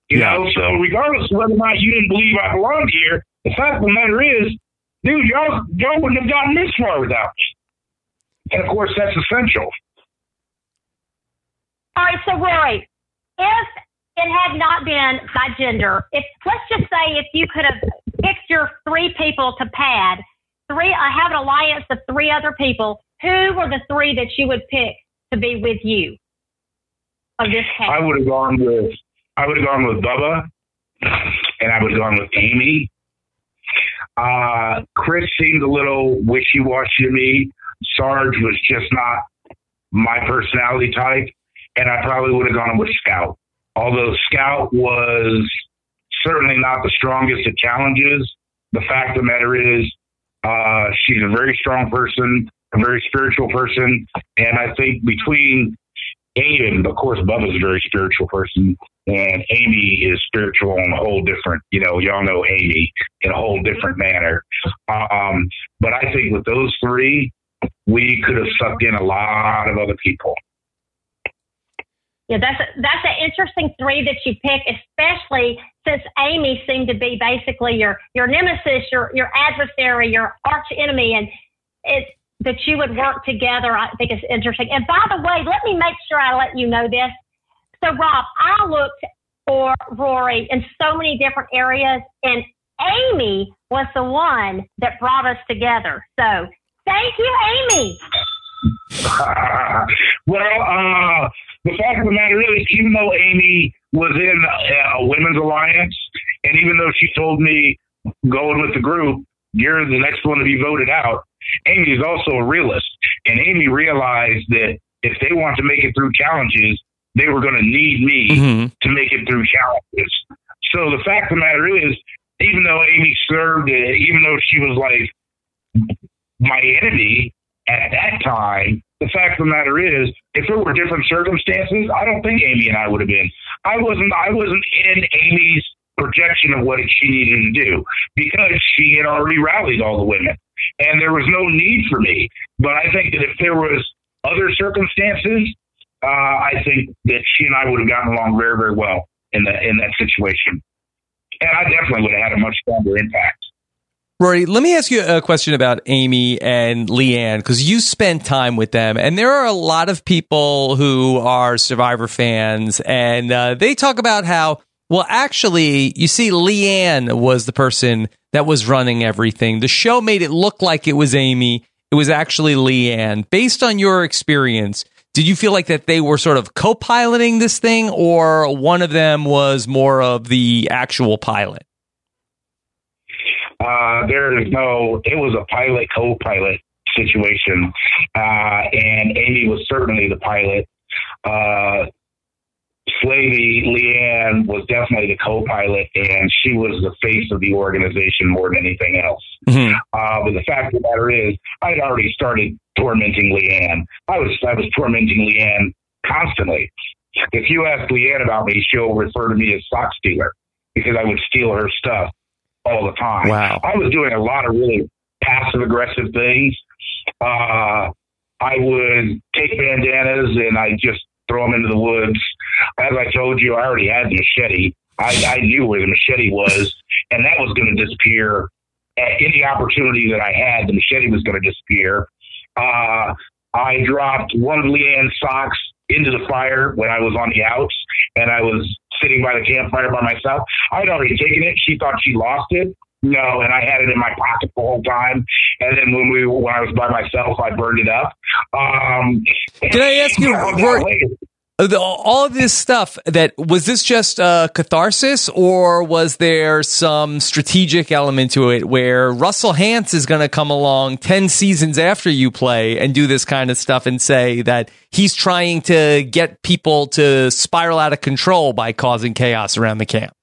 You yeah. know, so regardless of whether or not you didn't believe I belonged here, the fact of the matter is, dude, y'all, y'all wouldn't have gotten this far without me. And, of course, that's essential. All right, so, Rory, if it had not been by gender, if let's just say if you could have picked your three people to pad, three, I have an alliance of three other people, who were the three that you would pick to be with you on this case? I would have gone with... I would have gone with Bubba, and I would have gone with Amy. Uh, Chris seemed a little wishy-washy to me. Sarge was just not my personality type, and I probably would have gone with Scout. Although Scout was certainly not the strongest at challenges, the fact of the matter is uh, she's a very strong person, a very spiritual person, and I think between Aiden, of course, Bubba's a very spiritual person, and Amy is spiritual in a whole different, you know, y'all know Amy in a whole different manner. Um, but I think with those three, we could have sucked in a lot of other people. Yeah, that's a, that's an interesting three that you pick, especially since Amy seemed to be basically your your nemesis, your your adversary, your arch enemy, and it. That you would work together, I think is interesting. And by the way, let me make sure I let you know this. So, Rob, I looked for Rory in so many different areas, and Amy was the one that brought us together. So, thank you, Amy. Uh, well, uh, the fact of the matter is, even though Amy was in a, a women's alliance, and even though she told me, going with the group, you're the next one to be voted out, Amy is also a realist, and Amy realized that if they want to make it through challenges, they were going to need me mm-hmm. to make it through challenges. So the fact of the matter is, even though Amy served, even though she was like my enemy at that time, the fact of the matter is, if it were different circumstances, I don't think Amy and I would have been. I wasn't. I wasn't in Amy's projection of what she needed to do because she had already rallied all the women. And there was no need for me. But I think that if there was other circumstances, uh, I think that she and I would have gotten along very, very well in that in that situation. And I definitely would have had a much stronger impact. Rory, let me ask you a question about Amy and Leanne, because you spent time with them, and there are a lot of people who are Survivor fans, and uh, they talk about how, well, actually, you see, Leanne was the person that was running everything. The show made it look like it was Amy. It was actually Leanne. Based on your experience, did you feel like that they were sort of co-piloting this thing, or one of them was more of the actual pilot? Uh, there is no, it was a pilot co-pilot situation. Uh, and Amy was certainly the pilot. Uh, Slavey, Leanne was definitely the co-pilot, and she was the face of the organization more than anything else. Mm-hmm. Uh, but the fact of the matter is, I'd already started tormenting Leanne. I was I was tormenting Leanne constantly. If you ask Leanne about me, she'll refer to me as sock stealer because I would steal her stuff all the time. Wow. I was doing a lot of really passive-aggressive things. Uh, I would take bandanas, and I just throw them into the woods. As I told you, I already had the machete. I, I knew where the machete was, and that was going to disappear. At any opportunity that I had, the machete was going to disappear. Uh, I dropped one of Leanne's socks into the fire when I was on the outs, and I was sitting by the campfire by myself. I'd already taken it. She thought she lost it. No, and I had it in my pocket the whole time. And then when we when I was by myself, I burned it up. Um, Can I ask you, Rory, all of this stuff, that was this just a catharsis, or was there some strategic element to it where Russell Hantz is going to come along ten seasons after you play and do this kind of stuff and say that he's trying to get people to spiral out of control by causing chaos around the camp?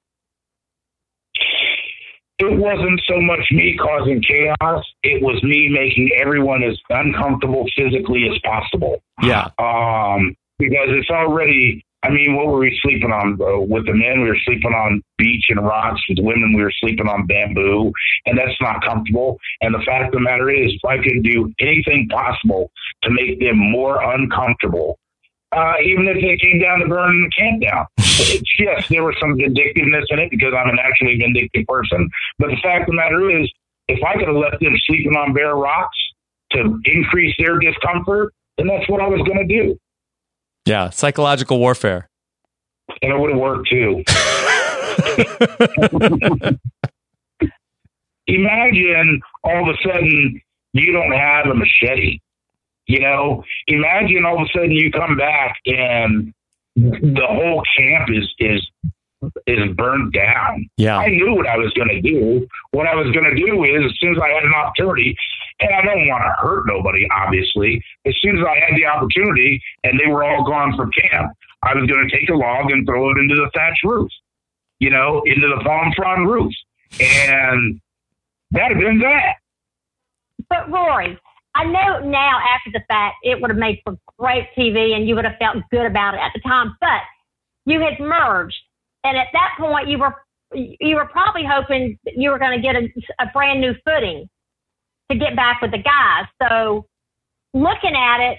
it wasn't so much me causing chaos. It was me making everyone as uncomfortable physically as possible. Yeah. Um, because it's already, I mean, what were we sleeping on? Uh, with the men, we were sleeping on beach and rocks. With women, we were sleeping on bamboo. And that's not comfortable. And the fact of the matter is, if I can do anything possible to make them more uncomfortable, Uh, even if they came down to burn the camp down. It's, yes, there was some vindictiveness in it because I'm an actually vindictive person. But the fact of the matter is, if I could have left them sleeping on bare rocks to increase their discomfort, then that's what I was going to do. Yeah, psychological warfare. And it would have worked too. Imagine all of a sudden you don't have a machete. You know, imagine all of a sudden you come back and the whole camp is is is burned down. Yeah, I knew what I was going to do. What I was going to do is, as soon as I had an opportunity, and I don't want to hurt nobody, obviously. As soon as I had the opportunity and they were all gone from camp, I was going to take a log and throw it into the thatch roof, you know, into the palm frond roof. And that had been that. But Rory, I know now after the fact it would have made for great T V and you would have felt good about it at the time, but you had merged. And at that point you were, you were probably hoping that you were going to get a, a brand new footing to get back with the guys. So looking at it,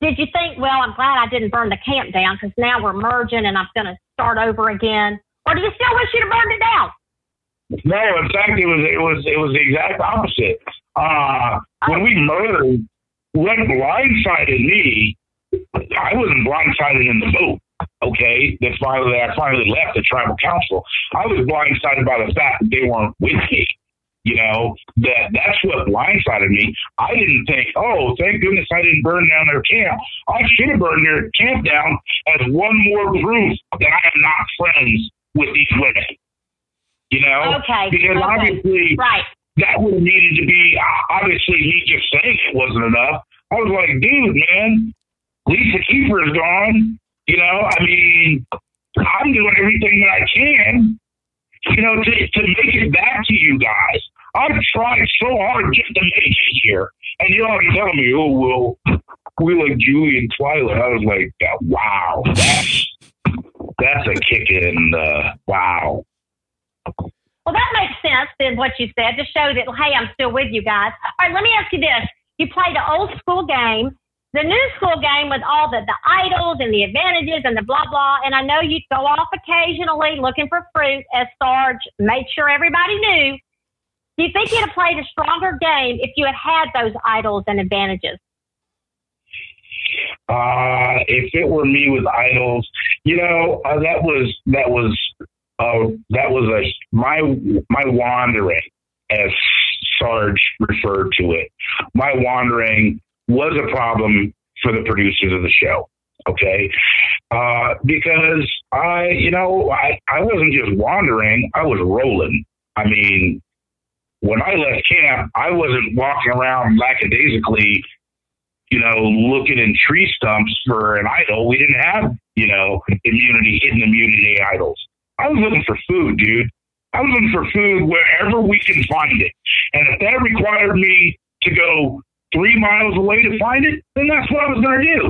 did you think, well, I'm glad I didn't burn the camp down because now we're merging and I'm going to start over again? Or do you still wish you'd have burned it down? No, in fact, it was, it was, it was the exact opposite. Uh, when we murdered, what blindsided me, I wasn't blindsided in the boat, okay? That finally, I finally left the tribal council. I was blindsided by the fact that they weren't with me, you know? That That's what blindsided me. I didn't think, oh, thank goodness I didn't burn down their camp. I should have burned their camp down as one more proof that I am not friends with these women, you know? Okay. Because okay. obviously... Right. That would have needed to be, obviously, he just saying it wasn't enough. I was like, dude, man, Lisa Keefer is gone. You know, I mean, I'm doing everything that I can, you know, to, to make it back to you guys. I've tried so hard just to make it here. And you're already telling me, oh, well, we like Julie and Twila. I was like, wow, that's, that's a kick in the, wow. Well, that makes sense, then, what you said, to show that, hey, I'm still with you guys. All right, let me ask you this. You played the old school game, the new school game with all the, the idols and the advantages and the blah, blah, and I know you'd go off occasionally looking for fruit, as Sarge made sure everybody knew. Do you think you'd have played a stronger game if you had had those idols and advantages? Uh, if it were me with idols, you know, uh, that was that was – Uh, that was a my my wandering, as Sarge referred to it. My wandering was a problem for the producers of the show, okay? Uh, because I, you know, I, I wasn't just wandering, I was rolling. I mean, when I left camp, I wasn't walking around lackadaisically, you know, looking in tree stumps for an idol. We didn't have, you know, immunity, hidden immunity idols. I was looking for food, dude. I was looking for food wherever we can find it. And if that required me to go three miles away to find it, then that's what I was going to do.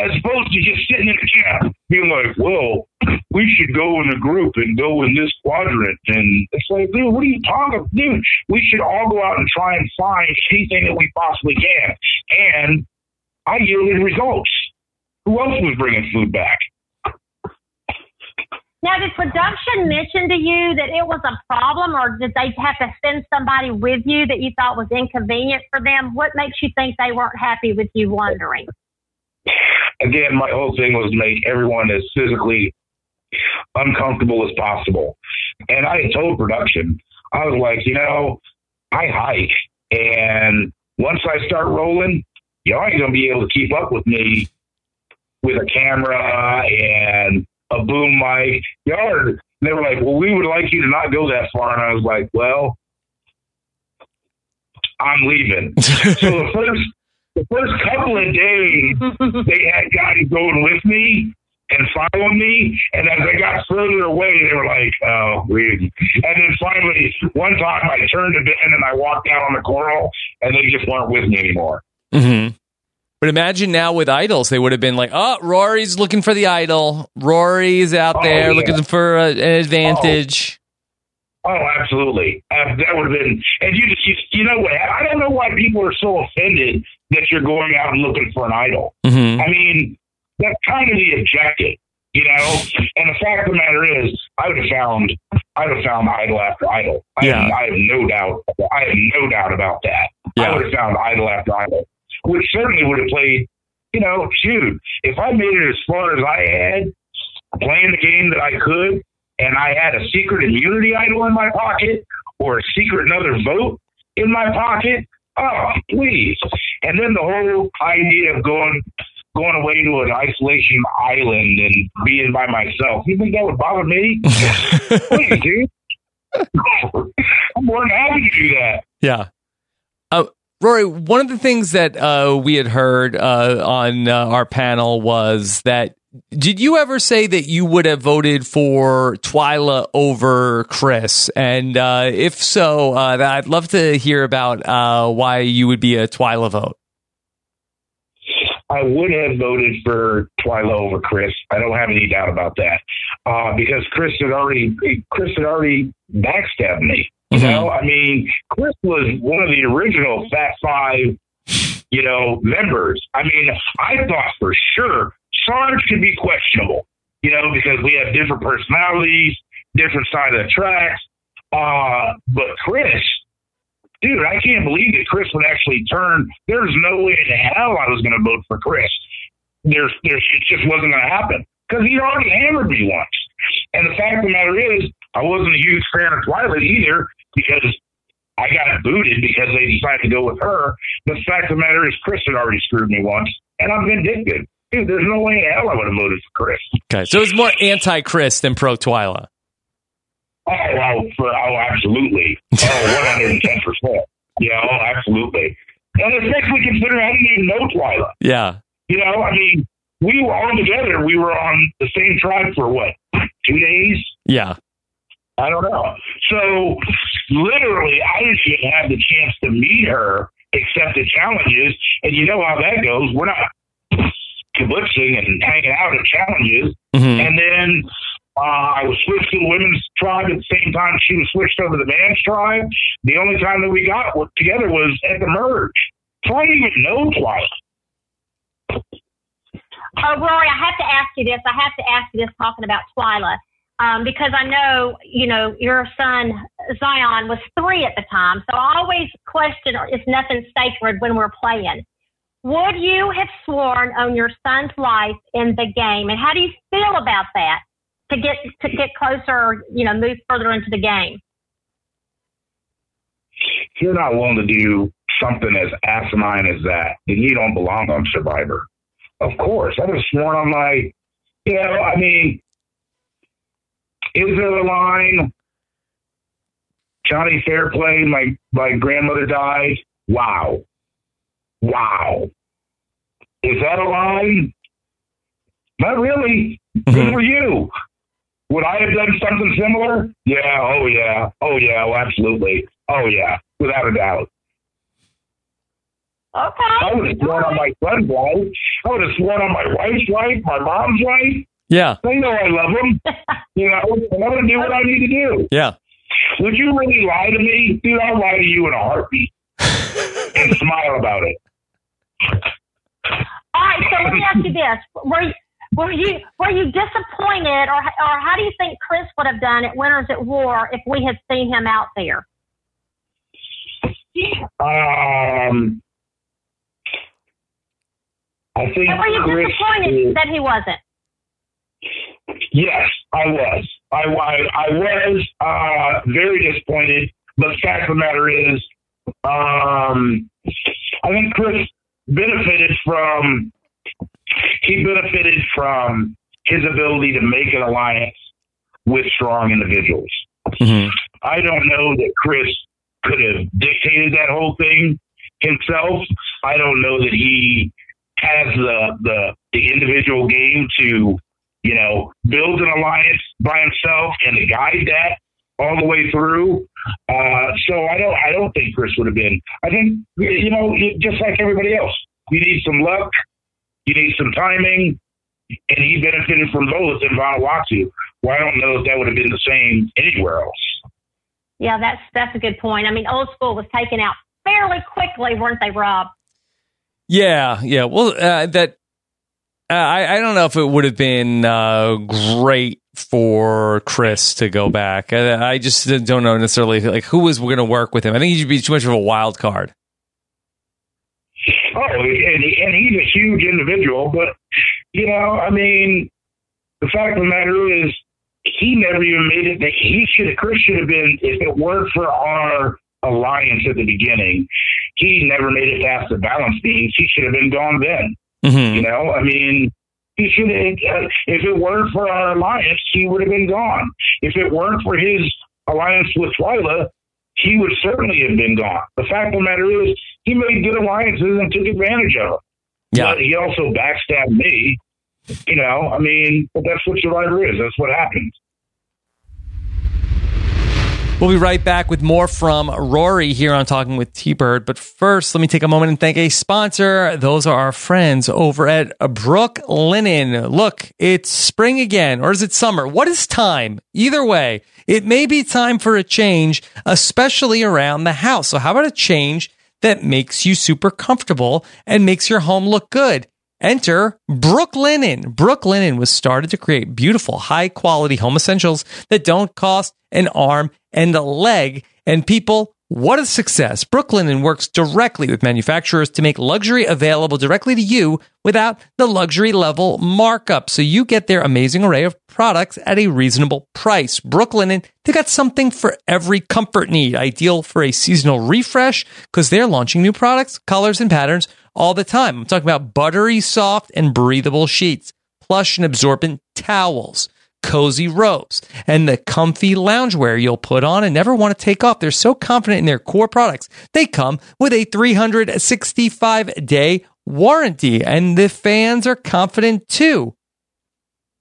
As opposed to just sitting in the camp, being like, well, we should go in a group and go in this quadrant. And it's like, dude, what are you talking about? Dude, we should all go out and try and find anything that we possibly can. And I yielded results. Who else was bringing food back? Now, did production mention to you that it was a problem, or did they have to send somebody with you that you thought was inconvenient for them? What makes you think they weren't happy with you wandering? Again, my whole thing was to make everyone as physically uncomfortable as possible. And I told production, I was like, you know, I hike, and once I start rolling, y'all ain't going to be able to keep up with me with a camera and a boom mic. Yard. They were like, well, we would like you to not go that far. And I was like, well, I'm leaving. So the first, the first couple of days they had guys going with me. and follow me. And as I got further away, they were like, oh, weird. And then finally, one time I turned a bit and I walked out on the coral and they just weren't with me anymore. Mm-hmm. But imagine now with idols, they would have been like, oh, Rory's looking for the idol. Rory's out oh, there yeah. looking for a, an advantage. Oh, oh absolutely. Uh, that would have been, and you just, you, you know what? I don't know why people are so offended that you're going out and looking for an idol. Mm-hmm. I mean, that's kind of the objective, you know? And the fact of the matter is, I would have found, I would have found idol after idol. I, yeah. have, I have no doubt. I have no doubt about that. Yeah. I would have found idol after idol, which certainly would have played, you know, shoot, if I made it as far as I had, playing the game that I could, and I had a secret immunity idol in my pocket, or a secret another vote in my pocket, oh, please. And then the whole idea of going going away to an isolation island and being by myself, you think that would bother me? Please, dude. I'm more than happy to do that. Yeah. Uh- Rory, one of the things that uh, we had heard uh, on uh, our panel was that, did you ever say that you would have voted for Twila over Chris? And uh, if so, uh, I'd love to hear about uh, why you would be a Twila vote. I would have voted for Twila over Chris. I don't have any doubt about that. Uh, because Chris had already, Chris had already backstabbed me. You know, I mean, Chris was one of the original Fat Five, you know, members. I mean, I thought for sure Sarge could be questionable, you know, because we have different personalities, different side of the tracks. Uh, but Chris, dude, I can't believe that Chris would actually turn. There's no way in hell I was going to vote for Chris. There's, there's, it just wasn't going to happen because he already hammered me once. And the fact of the matter is, I wasn't a huge fan of Twila either because I got booted because they decided to go with her. The fact of the matter is, Chris had already screwed me once, and I'm vindictive. Dude, there's no way in hell I would have voted for Chris. Okay, so it was more anti-Chris than pro-Twila. Oh, oh, for, oh absolutely. Oh, one hundred ten percent. Yeah, oh, absolutely. And especially considering I didn't even know Twila. Yeah. You know, I mean, we were all together. We were on the same tribe for, what, two days? Yeah. I don't know. So literally, I didn't even have the chance to meet her, except the challenges. And you know how that goes. We're not kibbutzing and hanging out at challenges. Mm-hmm. And then uh, I was switched to the women's tribe at the same time she was switched over to the man's tribe. The only time that we got together was at the merge. So I didn't even know twice. Oh, Rory, I have to ask you this. I have to ask you this talking about Twila. Um, because I know, you know, your son, Zion, was three at the time. So I always question, is nothing sacred when we're playing? Would you have sworn on your son's life in the game? And how do you feel about that to get to get closer, you know, move further into the game? If you're not willing to do something as asinine as that, then you don't belong on Survivor. Of course. I would have sworn on my, you know, I mean, is there a line, Johnny Fairplay, my, my grandmother died? Wow. Wow. Is that a line? Not really. Mm-hmm. Good for you. Would I have done something similar? Yeah, oh yeah. Oh yeah, well, absolutely. Oh yeah, without a doubt. Okay. I would have sworn on my son's life. I would have sworn on my wife's life, my mom's life. Yeah. They know I love them. You know, and I'm going to do what I need to do. Yeah. Would you really lie to me? Dude, I'll lie to you in a heartbeat and smile about it. All right, so let me ask you this. Were, were, you, were you disappointed, or, or how do you think Chris would have done at Winners at War if we had seen him out there? Um, I think. And were you Chris disappointed is- that he wasn't? Yes, I was. I, I, I was uh, very disappointed, but the fact of the matter is, um, I think Chris benefited from, he benefited from his ability to make an alliance with strong individuals. Mm-hmm. I don't know that Chris could have dictated that whole thing himself. I don't know that he has the, the, the individual game to you know, build an alliance by himself and to guide that all the way through. Uh, so I don't, I don't think Chris would have been, I think, you know, just like everybody else, you need some luck, you need some timing, and he benefited from both in Vanuatu. Well, I don't know if that would have been the same anywhere else. Yeah, that's, that's a good point. I mean, Old School was taken out fairly quickly, weren't they, Rob? Yeah. Yeah. Well, uh, that, Uh, I, I don't know if it would have been uh, great for Chris to go back. I, I just don't know necessarily like who was going to work with him. I think he should be too much of a wild card. Oh, and, he, and he's a huge individual, but, you know, I mean, the fact of the matter is he never even made it. That he should have, Chris should have been, if it weren't for our alliance at the beginning, he never made it past the balance beams. He should have been gone then. Mm-hmm. You know, I mean, he should. Uh, if it weren't for our alliance, he would have been gone. If it weren't for his alliance with Twila, he would certainly have been gone. The fact of the matter is, he made good alliances and took advantage of them. Yeah. But he also backstabbed me. You know, I mean, but that's what Survivor is. That's what happens. We'll be right back with more from Rory here on Talking with T-Bird. But first, let me take a moment and thank a sponsor. Those are our friends over at Brooklinen. Look, it's spring again, or is it summer? What is time? Either way, it may be time for a change, especially around the house. So how about a change that makes you super comfortable and makes your home look good? Enter Brooklinen. Brooklinen was started to create beautiful, high-quality home essentials that don't cost an arm and a leg. And people, what a success. Brooklinen works directly with manufacturers to make luxury available directly to you without the luxury level markup. So you get their amazing array of products at a reasonable price. Brooklinen, they got something for every comfort need, ideal for a seasonal refresh because they're launching new products, colors, and patterns all the time. I'm talking about buttery, soft, and breathable sheets, plush and absorbent towels, cozy robes, and the comfy loungewear you'll put on and never want to take off. They're so confident in their core products. They come with a three hundred sixty-five day warranty, and the fans are confident too.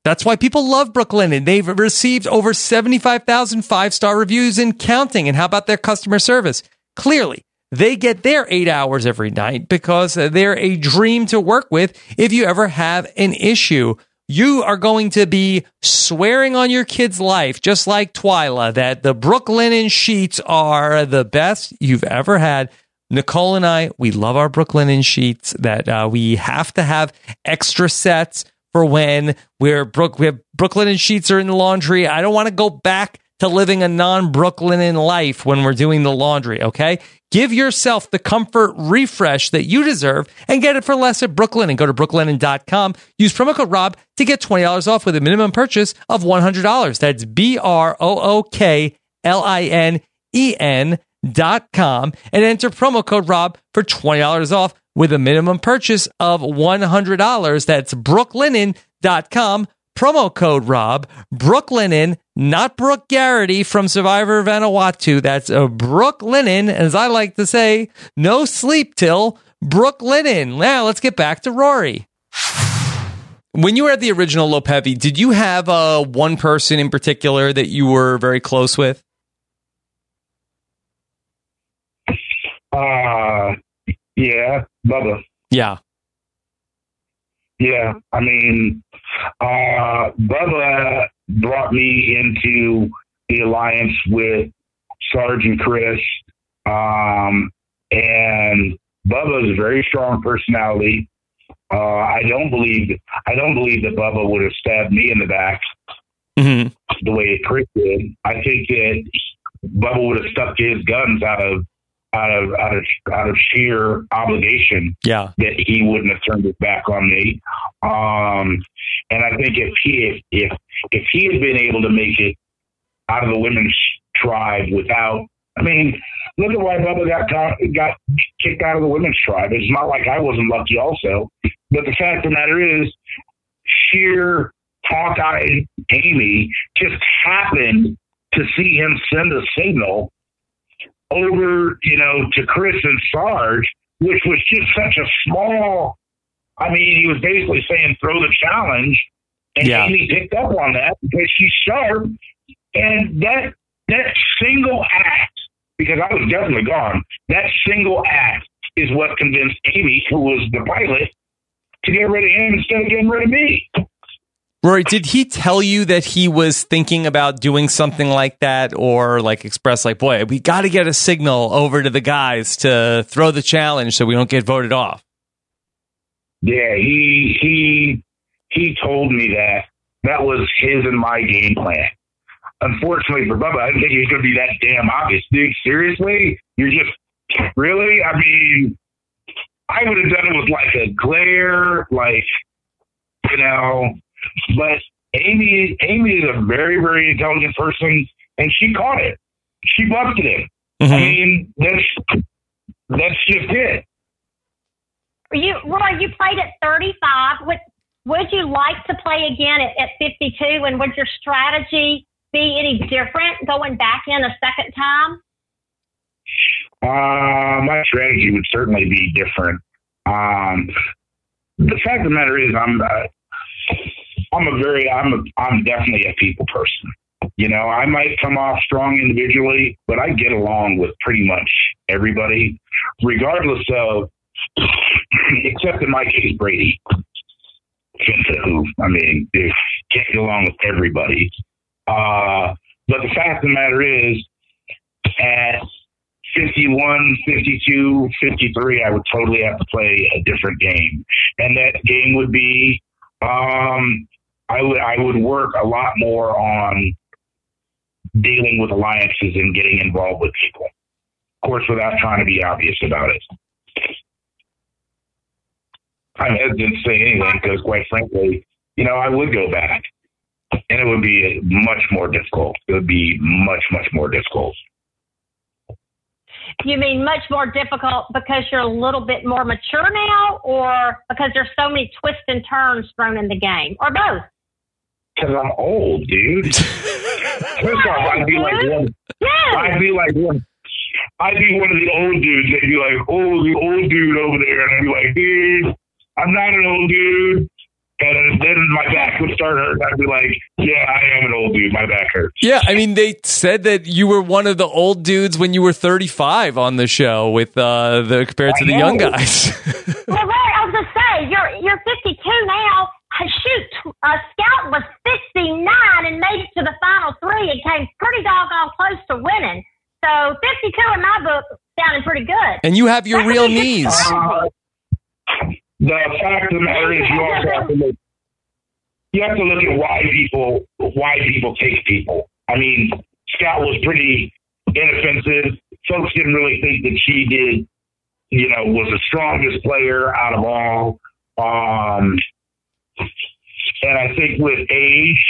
That's why people love Brooklinen. They've received over seventy-five thousand five-star reviews and counting. And how about their customer service? Clearly, they get their eight hours every night because they're a dream to work with if you ever have an issue. You are going to be swearing on your kid's life, just like Twila, that the Brooklinen sheets are the best you've ever had. Nicole and I, we love our Brooklinen sheets that uh, we have to have extra sets for when we're Brook- we have Brooklinen sheets are in the laundry. I don't want to go back to living a non-Brooklinen life when we're doing the laundry, okay? Give yourself the comfort refresh that you deserve and get it for less at Brooklinen. Go to brooklinen dot com. Use promo code ROB to get twenty dollars off with a minimum purchase of one hundred dollars. That's B R O O K L I N E N dot com. And enter promo code ROB for twenty dollars off with a minimum purchase of one hundred dollars. That's brooklinen dot com. Promo code ROB, Brooklinen, not Brooke Garrity from Survivor Vanuatu. That's a Brooklinen, as I like to say, no sleep till Brooklinen. Now let's get back to Rory. When you were at the original Lopevi, did you have uh, one person in particular that you were very close with? Uh, yeah, Bubba. Yeah. Yeah, I mean, uh, Bubba brought me into the alliance with Sarge and Chris, um, and Bubba's a very strong personality. Uh, I don't believe I don't believe that Bubba would have stabbed me in the back mm-hmm. the way Chris did. I think that Bubba would have stuck to his guns out of out of out of out of sheer obligation, yeah, that he wouldn't have turned his back on me. Um, and I think if he if if he had been able to make it out of the women's tribe without, I mean, look at why Bubba got got kicked out of the women's tribe. It's not like I wasn't lucky also, but the fact of the matter is, sheer Hawkeye Amy just happened to see him send a signal over, you know, to Chris and Sarge, which was just such a small, I mean, he was basically saying, throw the challenge. And yeah. Amy picked up on that because she's sharp. And that that single act, because I was definitely gone, that single act is what convinced Amy, who was the pilot, to get rid of him instead of getting rid of me. Rory, did he tell you that he was thinking about doing something like that, or like express like, boy, we got to get a signal over to the guys to throw the challenge so we don't get voted off? Yeah, he he he told me that. That was his and my game plan. Unfortunately for Bubba, I didn't think he was going to be that damn obvious. Dude, seriously? You're just, really? I mean, I would have done it with like a glare, like, you know, but Amy, Amy is a very, very intelligent person, and she caught it. She busted it. Mm-hmm. I mean, that's, that's just it. You, Roy, you played at thirty-five. Would, would you like to play again at, at fifty-two? And would your strategy be any different going back in a second time? Uh, my strategy would certainly be different. Um, the fact of the matter is, I'm uh, I'm a very I'm a, I'm definitely a people person. You know, I might come off strong individually, but I get along with pretty much everybody, regardless of, except in my case, Brady. I mean, dude, can't get along with everybody. Uh, but the fact of the matter is, at fifty-one, fifty-two, fifty-three, I would totally have to play a different game. And that game would be, um, I would, I would work a lot more on dealing with alliances and getting involved with people. Of course, without trying to be obvious about it. I'm hesitant to say anything because, quite frankly, you know, I would go back. And it would be much more difficult. It would be much, much more difficult. You mean much more difficult because you're a little bit more mature now, or because there's so many twists and turns thrown in the game, or both? Because I'm old, dude. First off, I'd be like one. Yeah. I'd be like one. I'd be one of the old dudes. They'd be like, "Oh, the old dude over there," and I'd be like, "Dude, I'm not an old dude." And then my back would start hurting. I'd be like, yeah, I am an old dude. My back hurts. Yeah, I mean, they said that you were one of the old dudes when you were thirty-five on the show with uh, the compared to I the know. young guys. Well, Larry, I was going to say, you're, you're fifty-two now. Shoot, uh, Scout was fifty-nine and made it to the final three and came pretty doggone close to winning. So fifty-two in my book sounded pretty good. And you have your That's real knees. The fact of the matter is, you also have to look. You have to look at why people why people take people. I mean, Scout was pretty inoffensive. Folks didn't really think that she did. You know, was the strongest player out of all. Um, and I think with age,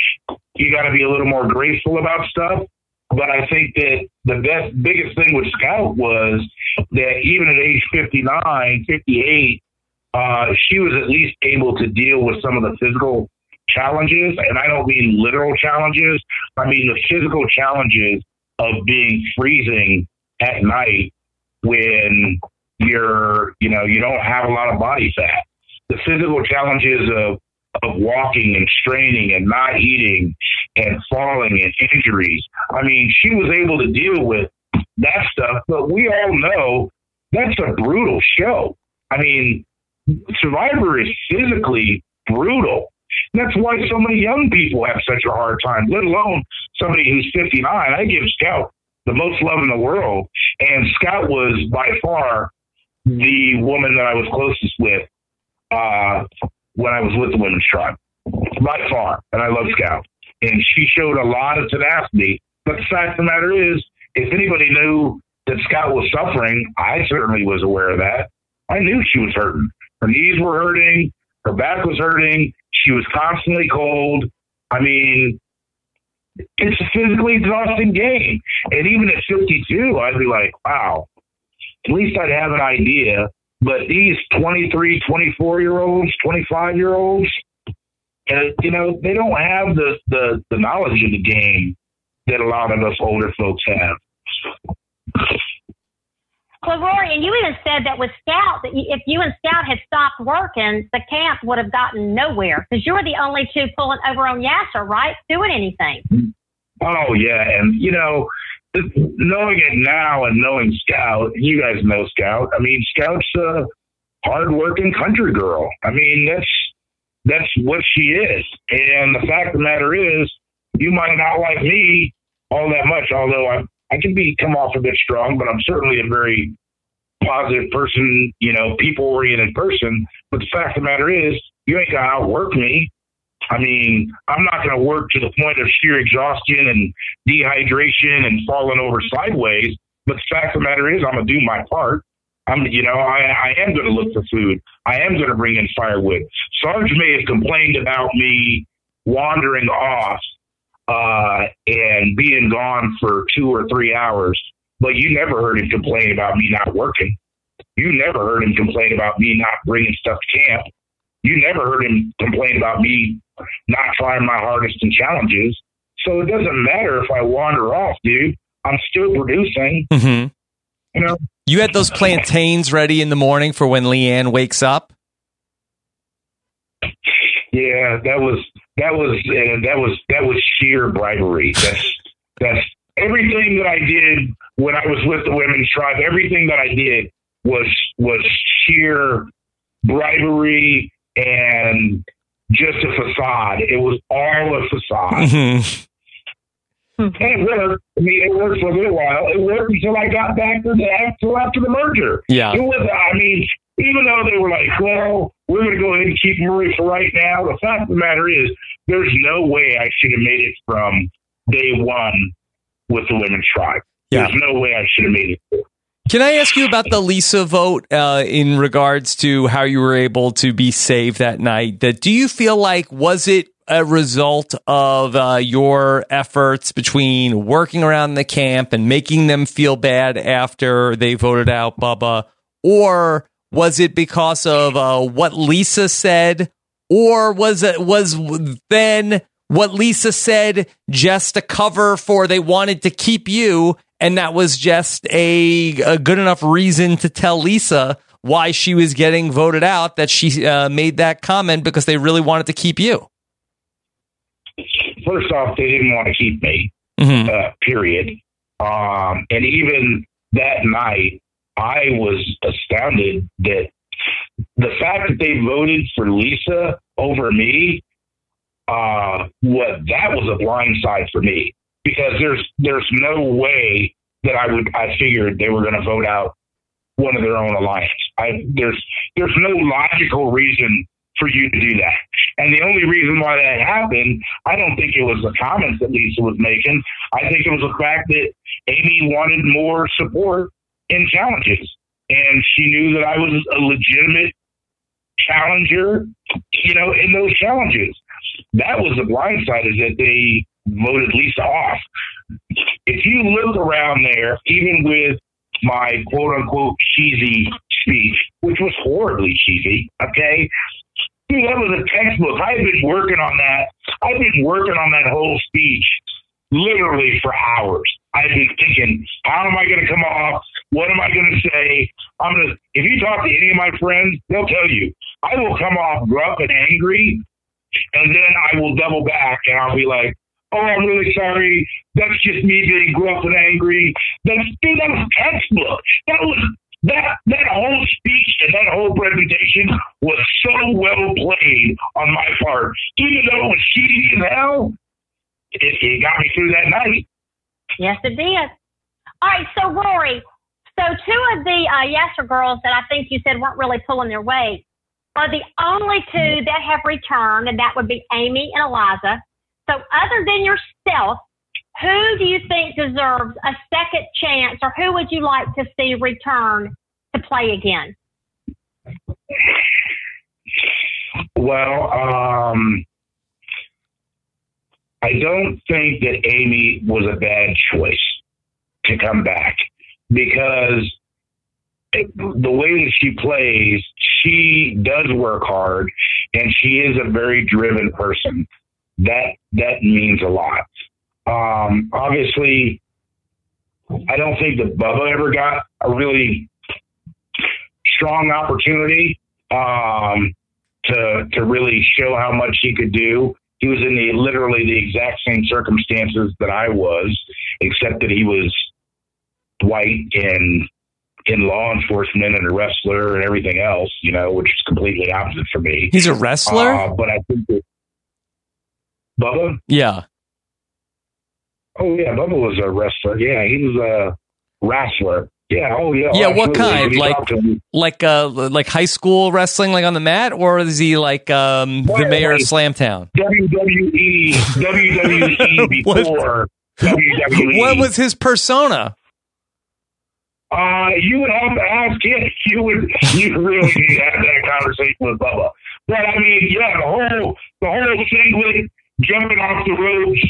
you got to be a little more graceful about stuff. But I think that the best, biggest thing with Scout was that even at age fifty-nine, fifty-eight. Uh, she was at least able to deal with some of the physical challenges, and I don't mean literal challenges. I mean the physical challenges of being freezing at night when you're, you know, you don't have a lot of body fat. The physical challenges of of walking and straining and not eating and falling and injuries. I mean, she was able to deal with that stuff, but we all know that's a brutal show. I mean, Survivor is physically brutal. That's why so many young people have such a hard time, let alone somebody who's fifty-nine. I give Scout the most love in the world. And Scout was by far the woman that I was closest with uh, when I was with the women's tribe. By far. And I love Scout. And she showed a lot of tenacity. But the fact of the matter is, if anybody knew that Scout was suffering, I certainly was aware of that. I knew she was hurting. Her knees were hurting. Her back was hurting. She was constantly cold. I mean, it's a physically exhausting game. And even at fifty-two, I'd be like, wow, at least I'd have an idea. But these twenty-three, twenty-four-year-olds, twenty-five-year-olds, and, you know, they don't have the, the, the knowledge of the game that a lot of us older folks have. Well, Rory, and you even said that with Scout, that if you and Scout had stopped working, the camp would have gotten nowhere because you were the only two pulling over on Yasur, right? Doing anything. Oh, yeah. And, you know, knowing it now and knowing Scout, you guys know Scout. I mean, Scout's a hard-working country girl. I mean, that's that's what she is. And the fact of the matter is, you might not like me all that much, although I I can be come off a bit strong, but I'm certainly a very positive person, you know, people-oriented person. But the fact of the matter is, you ain't going to outwork me. I mean, I'm not going to work to the point of sheer exhaustion and dehydration and falling over sideways. But the fact of the matter is, I'm going to do my part. I'm, you know, I, I am going to look for food. I am going to bring in firewood. Sarge may have complained about me wandering off uh, and being gone for two or three hours, but you never heard him complain about me not working. You never heard him complain about me not bringing stuff to camp. You never heard him complain about me not trying my hardest in challenges. So it doesn't matter if I wander off, dude. I'm still producing. Mm-hmm. You know, you had those plantains ready in the morning for when Leanne wakes up. Yeah, that was that was uh, that was that was sheer bribery. That's that's everything that I did when I was with the women's tribe. Everything that I did was was sheer bribery. And just a facade. It was all a facade. Mm-hmm. And it worked. I mean, it worked for a little while. It worked until I got back to the until after the merger. Yeah. It was. I mean, even though they were like, "Well, we're going to go ahead and keep Murray for right now," the fact of the matter is, there's no way I should have made it from day one with the women's tribe. Yeah. There's no way I should have made it. Can I ask you about the Lisa vote uh, in regards to how you were able to be saved that night? That do you feel like was it a result of uh, your efforts between working around the camp and making them feel bad after they voted out Bubba? Or was it because of uh, what Lisa said? Or was it was then what Lisa said just a cover for they wanted to keep you? And that was just a, a good enough reason to tell Lisa why she was getting voted out, that she uh, made that comment because they really wanted to keep you. First off, they didn't want to keep me, mm-hmm. uh, period. Um, and even that night, I was astounded that the fact that they voted for Lisa over me, uh, what that was a blindside for me. Because there's there's no way that I would I figured they were going to vote out one of their own alliance. I, there's there's no logical reason for you to do that. And the only reason why that happened, I don't think it was the comments that Lisa was making. I think it was the fact that Amy wanted more support in challenges, and she knew that I was a legitimate challenger, you know, in those challenges. That was the blind side, is that they voted Lisa off. If you look around there, even with my quote-unquote cheesy speech, which was horribly cheesy, okay? Dude, that was a textbook. I've been working on that. I've been working on that whole speech literally for hours. I've been thinking, how am I going to come off? What am I going to say? I'm gonna. If you talk to any of my friends, they'll tell you, I will come off gruff and angry, and then I will double back, and I'll be like, "Oh, I'm really sorry. That's just me being gruff and angry." That's, dude, that was textbook. That was that that whole speech and that whole presentation was so well played on my part. Even though it was cheesy as hell, it, it got me through that night. Yes, it did. All right, so Rory, so two of the uh, Yasur girls that I think you said weren't really pulling their weight are the only two that have returned, and that would be Amy and Eliza. So other than yourself, who do you think deserves a second chance, or who would you like to see return to play again? Well, um, I don't think that Amy was a bad choice to come back, because the way that she plays, she does work hard, and she is a very driven person. That that means a lot. Um, obviously, I don't think that Bubba ever got a really strong opportunity um, to to really show how much he could do. He was in the literally the exact same circumstances that I was, except that he was white and in law enforcement and a wrestler and everything else, you know, which is completely opposite for me. He's a wrestler? Uh, but I think that Bubba? Yeah. Oh, yeah, Bubba was a wrestler. Yeah, he was a wrestler. Yeah, oh, yeah. Yeah, absolutely. What kind? Like like uh, like high school wrestling, like on the mat? Or is he like um, the well, mayor like, of Slamtown? W W E, W W E before what? W W E. What was his persona? Uh, you would have to ask him. You would, you really need to have that conversation with Bubba. But I mean, yeah, the whole, the whole thing with jumping off the ropes.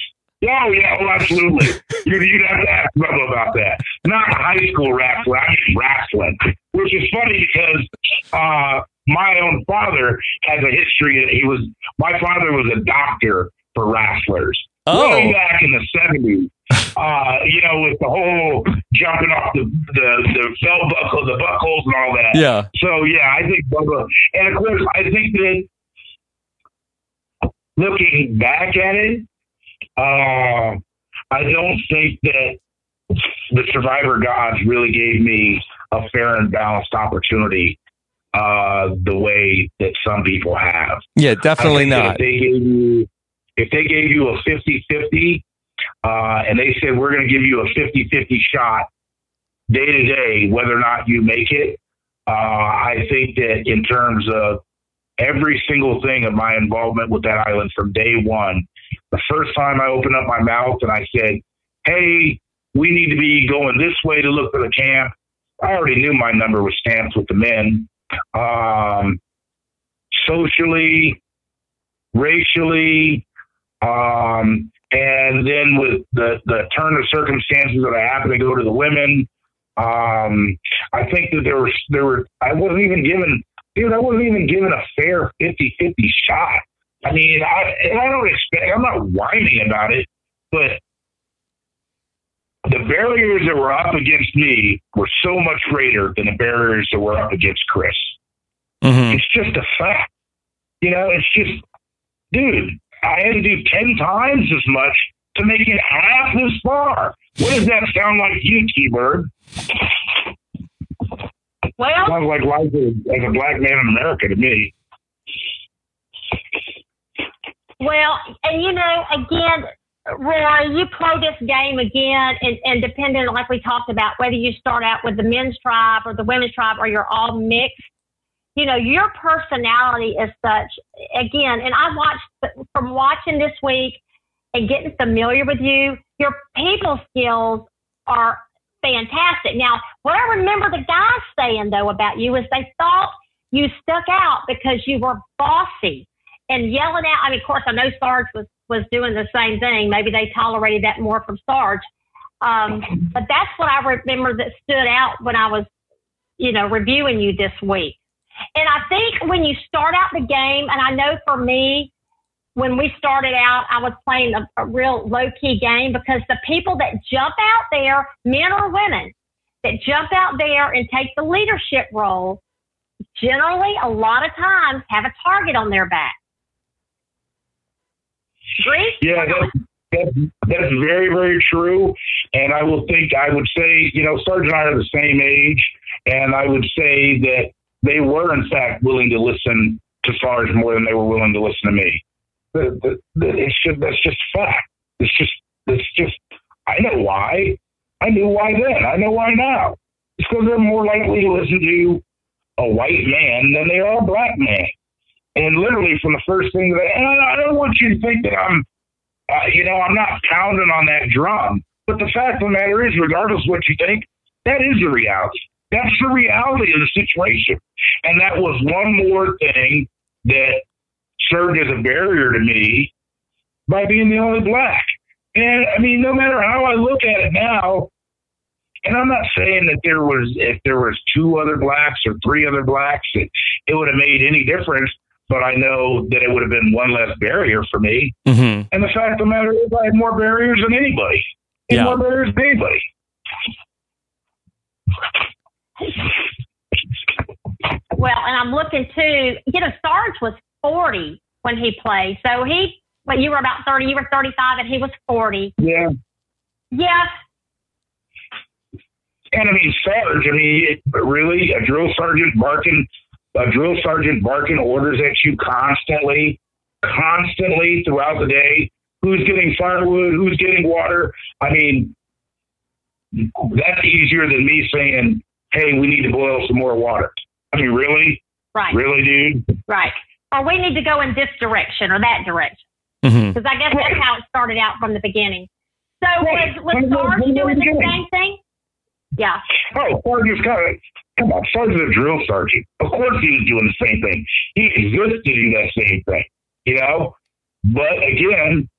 Oh yeah, oh absolutely. You'd, you'd have to ask Bubba about that. Not a high school wrestler, I mean wrestling. Which is funny because, uh, my own father has a history that he was, my father was a doctor for wrestlers. Oh. Way back in the seventies. Uh, you know, with the whole jumping off the the, the belt buckle, the buckles, and all that. Yeah. So yeah, I think Bubba, and of course, I think that looking back at it, uh, I don't think that the Survivor gods really gave me a fair and balanced opportunity uh, the way that some people have. Yeah, definitely not. If they gave you, if they gave you a fifty-fifty. Uh, and they said, we're going to give you a fifty-fifty shot day to day, whether or not you make it. Uh, I think that in terms of every single thing of my involvement with that island from day one, the first time I opened up my mouth and I said, hey, we need to be going this way to look for the camp. I already knew my number was stamped with the men. Um, socially, racially, um, and then with the, the turn of circumstances that I happened to go to the women, um, I think that there were, there were, I wasn't even given, dude, I wasn't even given a fair fifty-fifty shot. I mean, I, and I don't expect, I'm not whining about it, but the barriers that were up against me were so much greater than the barriers that were up against Chris. Mm-hmm. It's just a fact, you know, it's just, dude, I had to do ten times as much to make it half this far. What does that sound like to you, T-Bird? Well, sounds like life as a black man in America to me. Well, and you know, again, Rory, you play this game again, and, and depending, like we talked about, whether you start out with the men's tribe or the women's tribe or you're all mixed, you know, your personality is such, again, and I watched, from watching this week and getting familiar with you, your people skills are fantastic. Now, what I remember the guys saying, though, about you is they thought you stuck out because you were bossy and yelling out. I mean, of course, I know Sarge was, was doing the same thing. Maybe they tolerated that more from Sarge. Um, but that's what I remember that stood out when I was, you know, reviewing you this week. And I think when you start out the game, and I know for me, when we started out, I was playing a, a real low-key game because the people that jump out there, men or women, that jump out there and take the leadership role, generally a lot of times have a target on their back. Agree? Yeah, that's, that's, that's very, very true. And I will think, I would say, you know, Sergeant and I are the same age, and I would say that they were, in fact, willing to listen to Sarge more than they were willing to listen to me. The, the, the, it should, that's just fact. It's just, it's just, I know why. I knew why then. I know why now. It's because they're more likely to listen to a white man than they are a black man. And literally from the first thing that, I, and I don't want you to think that I'm, uh, you know, I'm not pounding on that drum. But the fact of the matter is, regardless of what you think, that is the reality. That's the reality of the situation. And that was one more thing that served as a barrier to me by being the only black. And I mean, no matter how I look at it now, and I'm not saying that there was, if there was two other blacks or three other blacks, it, it would have made any difference, but I know that it would have been one less barrier for me. Mm-hmm. And the fact of the matter is I had more barriers than anybody. I had yeah. more barriers than anybody. Well, and I'm looking too, you know, Sarge was forty when he played. So he, well, you were about thirty, you were thirty-five, and he was forty. Yeah. Yeah. And I mean, Sarge, I mean, it, really, a drill sergeant barking, a drill sergeant barking orders at you constantly, constantly throughout the day. Who's getting firewood? Who's getting water? I mean, that's easier than me saying, hey, we need to boil some more water. I mean, really? Right. Really, dude? Right. Or we need to go in this direction or that direction. Because mm-hmm. I guess that's how it started out from the beginning. So right. was, was Sarge doing, doing the same thing? Yeah. Oh, Sarge is kind of, come on, Sarge is a drill sergeant. Of course he was doing the same thing. He existed in that same thing, you know? But again,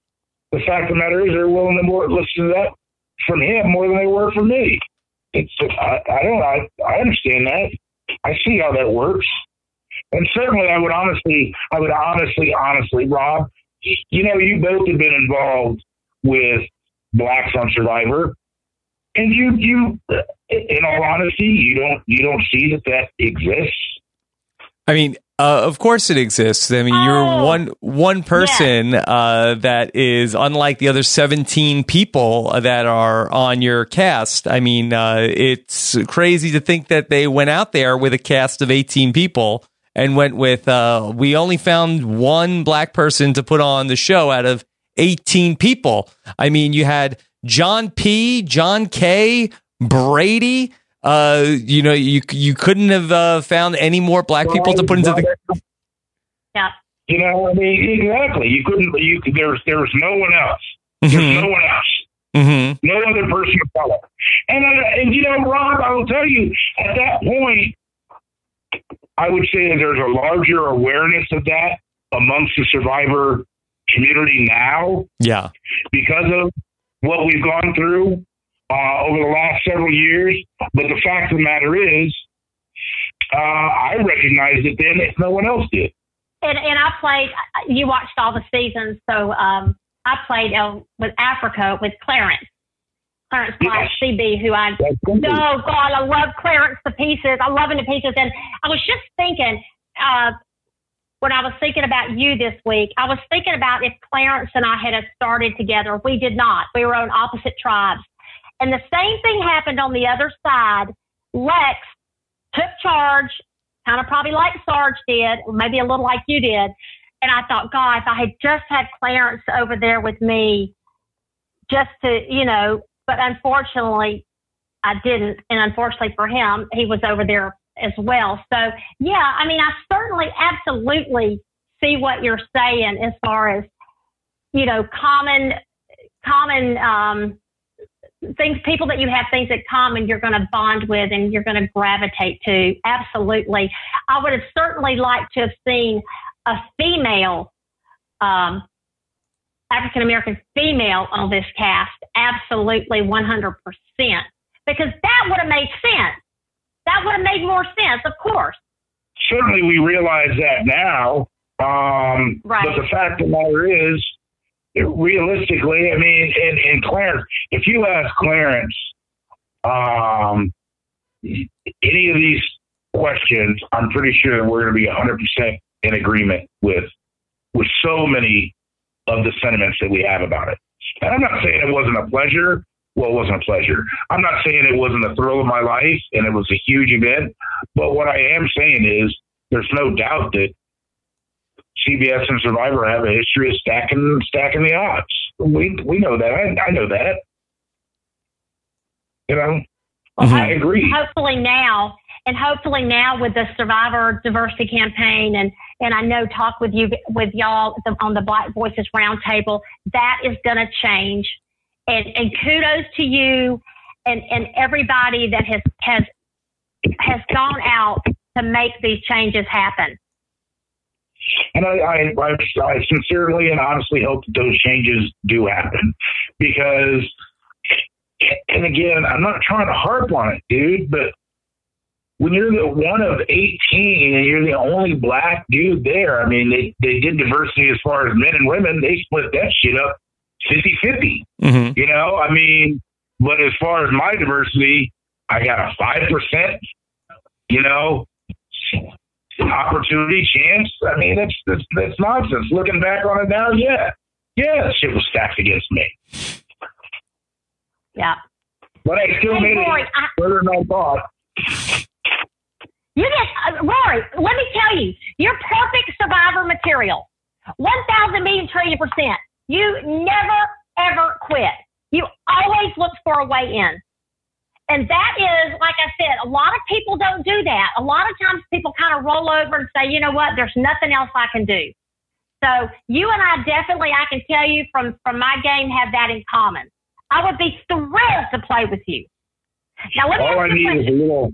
the fact of the matter is they're willing to more listen to that from him more than they were from me. It's I, I don't I, I understand that. I see how that works. And certainly I would honestly, I would honestly, honestly, Rob, you know, you both have been involved with Blacks on Survivor. And you, you, in all honesty, you don't, you don't see that that exists. I mean, uh, of course it exists. I mean, oh, you're one, one person yeah. uh, that is unlike the other seventeen people that are on your cast. I mean, uh, it's crazy to think that they went out there with a cast of eighteen people and went with, uh, we only found one Black person to put on the show out of eighteen people. I mean, you had John P, John K, Brady. Uh, you know, you you couldn't have uh, found any more Black well, people to put into the. Yeah. You know, I mean, exactly. You couldn't. You there's there's no one else. There's mm-hmm. no one else. Mm-hmm. No other person of color. And uh, and you know, Rob, I will tell you at that point, I would say that there's a larger awareness of that amongst the Survivor community now. Yeah. Because of what we've gone through uh, over the last several years. But the fact of the matter is, uh, I recognized it then if no one else did. And, and I played, you watched all the seasons, so um, I played uh, with Africa with Clarence. Clarence Black, yes. C B, who I, oh God, I love Clarence to pieces. I love him to pieces. And I was just thinking, uh, when I was thinking about you this week, I was thinking about if Clarence and I had started together. We did not. We were on opposite tribes. And the same thing happened on the other side. Lex took charge, kind of probably like Sarge did, maybe a little like you did. And I thought, God, if I had just had Clarence over there with me just to, you know, but unfortunately I didn't. And unfortunately for him, he was over there as well. So, yeah, I mean, I certainly absolutely see what you're saying as far as, you know, common, common um, things, people that you have things in common you're going to bond with and you're going to gravitate to. Absolutely. I would have certainly liked to have seen a female, um, African-American female on this cast. Absolutely, one hundred percent. Because that would have made sense. That would have made more sense, of course. Certainly we realize that now. Um, right. But the fact of the matter is, realistically, I mean, and, and Clarence, if you ask Clarence um, any of these questions, I'm pretty sure we're going to be one hundred percent in agreement with with so many of the sentiments that we have about it. And I'm not saying it wasn't a pleasure. Well, it wasn't a pleasure. I'm not saying it wasn't the thrill of my life and it was a huge event. But what I am saying is there's no doubt that C B S and Survivor have a history of stacking stacking the odds. We we know that. I, I know that. You know, well, I, I agree. Hopefully now, and hopefully now with the Survivor Diversity Campaign and, and I know talk with you with y'all on the Black Voices Roundtable, that is going to change. And, and kudos to you and, and everybody that has, has has gone out to make these changes happen. And I, I, I, I sincerely and honestly hope that those changes do happen because, and again, I'm not trying to harp on it, dude, but when you're the one of eighteen and you're the only Black dude there, I mean, they, they did diversity as far as men and women. They split that shit up fifty-fifty, mm-hmm. you know, I mean, but as far as my diversity, I got a five percent, you know, opportunity, chance. I mean, that's, that's, that's nonsense. Looking back on it now, yeah. Yeah, shit was stacked against me. Yeah. But I still hey, made Rory, it better than I thought. You just, uh, Rory, let me tell you, you're perfect survivor material. one thousand million trillion percent. You never, ever quit. You always look for a way in. And that is, like I said, a lot of people don't do that. A lot of times people kind of roll over and say, you know what, there's nothing else I can do. So you and I definitely, I can tell you from, from my game, have that in common. I would be thrilled to play with you. Now, let me All ask I you need question. is a little,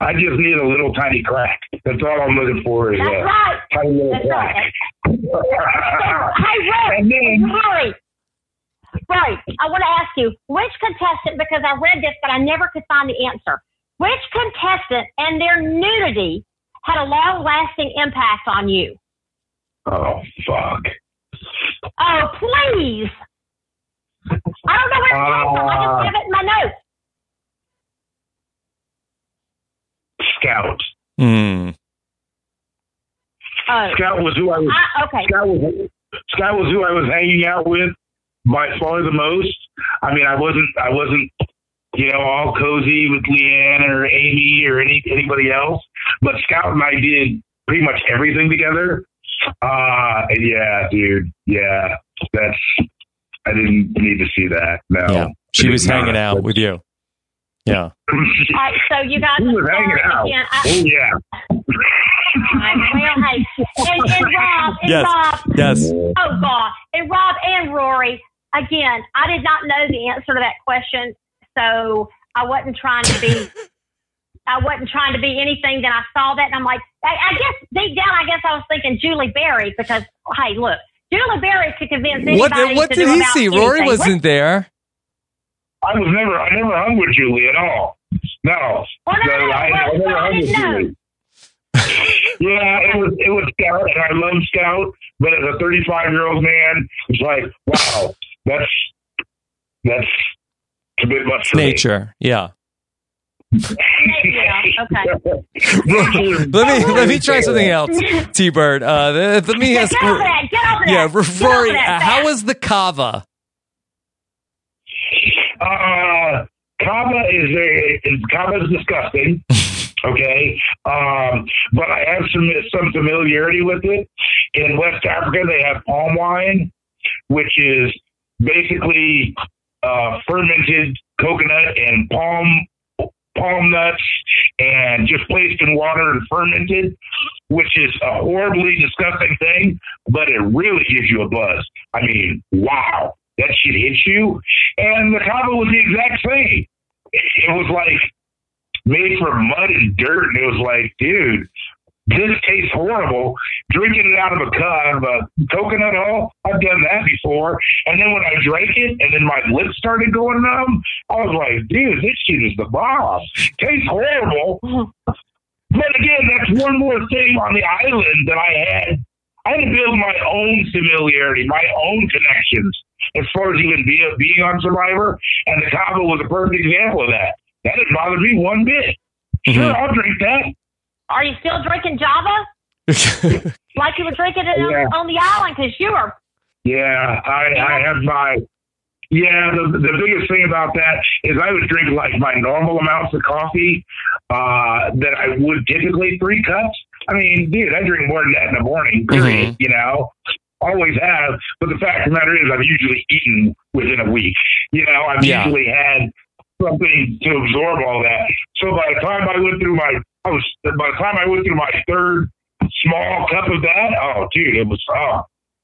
I just need a little tiny crack. That's all I'm looking for is That's a right. tiny little That's crack. Right. Hey, Rick, Rory, Rory, I want to ask you, which contestant, because I read this, but I never could find the answer, which contestant and their nudity had a long-lasting impact on you? Oh, fuck. Oh, please. I don't know where to uh, go from. I just have it in my notes. Scout. Mm. Oh. Scout was who I was. Uh, okay. Scout was, Scout was who I was hanging out with by far the most. I mean, I wasn't. I wasn't. You know, all cozy with Leanne or Amy or any anybody else. But Scout and I did pretty much everything together. Uh yeah, dude. Yeah, that's. I didn't need to see that. No, yeah. She was hanging out but... with you. Yeah. All right, so you guys we were hanging out. Again. I... Oh yeah. All right, well, hey, and, and Rob, and yes. Rob, yes. Oh God, and Rob and Rory. Again, I did not know the answer to that question, so I wasn't trying to be. I wasn't trying to be anything that I saw that, and I'm like, I, I guess deep down, I guess I was thinking Julie Berry because, hey, look. Julie Berry could convince anybody what, what to do about anything. What did he see? Rory wasn't what? there. I was never, I never hung with Julie at all. No. Well, no, no, no. I, well, I never well, hung with Julie. Yeah, it was, it was Scout, and I love Scout, but as a thirty-five-year-old man, it's like, wow, that's, that's a bit much for nature, me. yeah. Yeah, okay. let me let me try something else, T-Bird. Uh, let me ask. Get over that. Get over that. Yeah, Rory, uh, how was the kava? Uh, kava is a kava is disgusting. Okay, um, but I have some some familiarity with it. In West Africa, they have palm wine, which is basically uh, fermented coconut and palm. palm nuts and just placed in water and fermented, which is a horribly disgusting thing, but it really gives you a buzz. I mean, wow, that shit hits you. And the kava was the exact same. It was like made from mud and dirt, and it was like, dude, this tastes horrible. Drinking it out of a cup, a coconut oil, I've done that before. And then when I drank it, and then my lips started going numb, I was like, dude, this shit is the bomb. Tastes horrible. But again, that's one more thing on the island that I had. I had to build my own familiarity, my own connections, as far as even being, being on Survivor. And the kava was a perfect example of that. That didn't bother me one bit. Sure, mm-hmm. I'll drink that. Are you still drinking Java? Like you were drinking it yeah. on, on the island, because you were. Yeah, I, I have my. Yeah, the the biggest thing about that is I would drink like my normal amounts of coffee uh, that I would typically three cups. I mean, dude, I drink more than that in the morning. Period. Mm-hmm. You know, always have. But the fact of the matter is, I've usually eaten within a week. You know, I've yeah. usually had something to absorb all that. So by the time I went through my I was, by the time I went through my third small cup of that, oh, dude, it was, oh,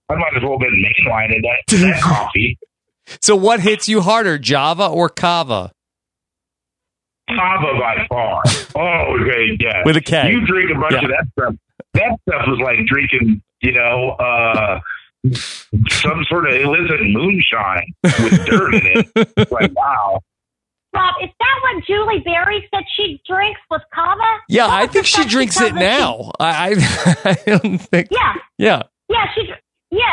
I might as well have been mainlining that, that coffee. So what hits you harder, Java or kava? Kava by far. Oh, okay, yeah. With a K. You drink a bunch yeah. of that stuff. That stuff was like drinking, you know, uh, some sort of illicit moonshine with dirt in it. It's like, wow. Rob, is that what Julie Berry said she drinks with kava? Yeah, I think she drinks it now. I, I, I don't think. Yeah. Yeah. Yeah. She. Yeah.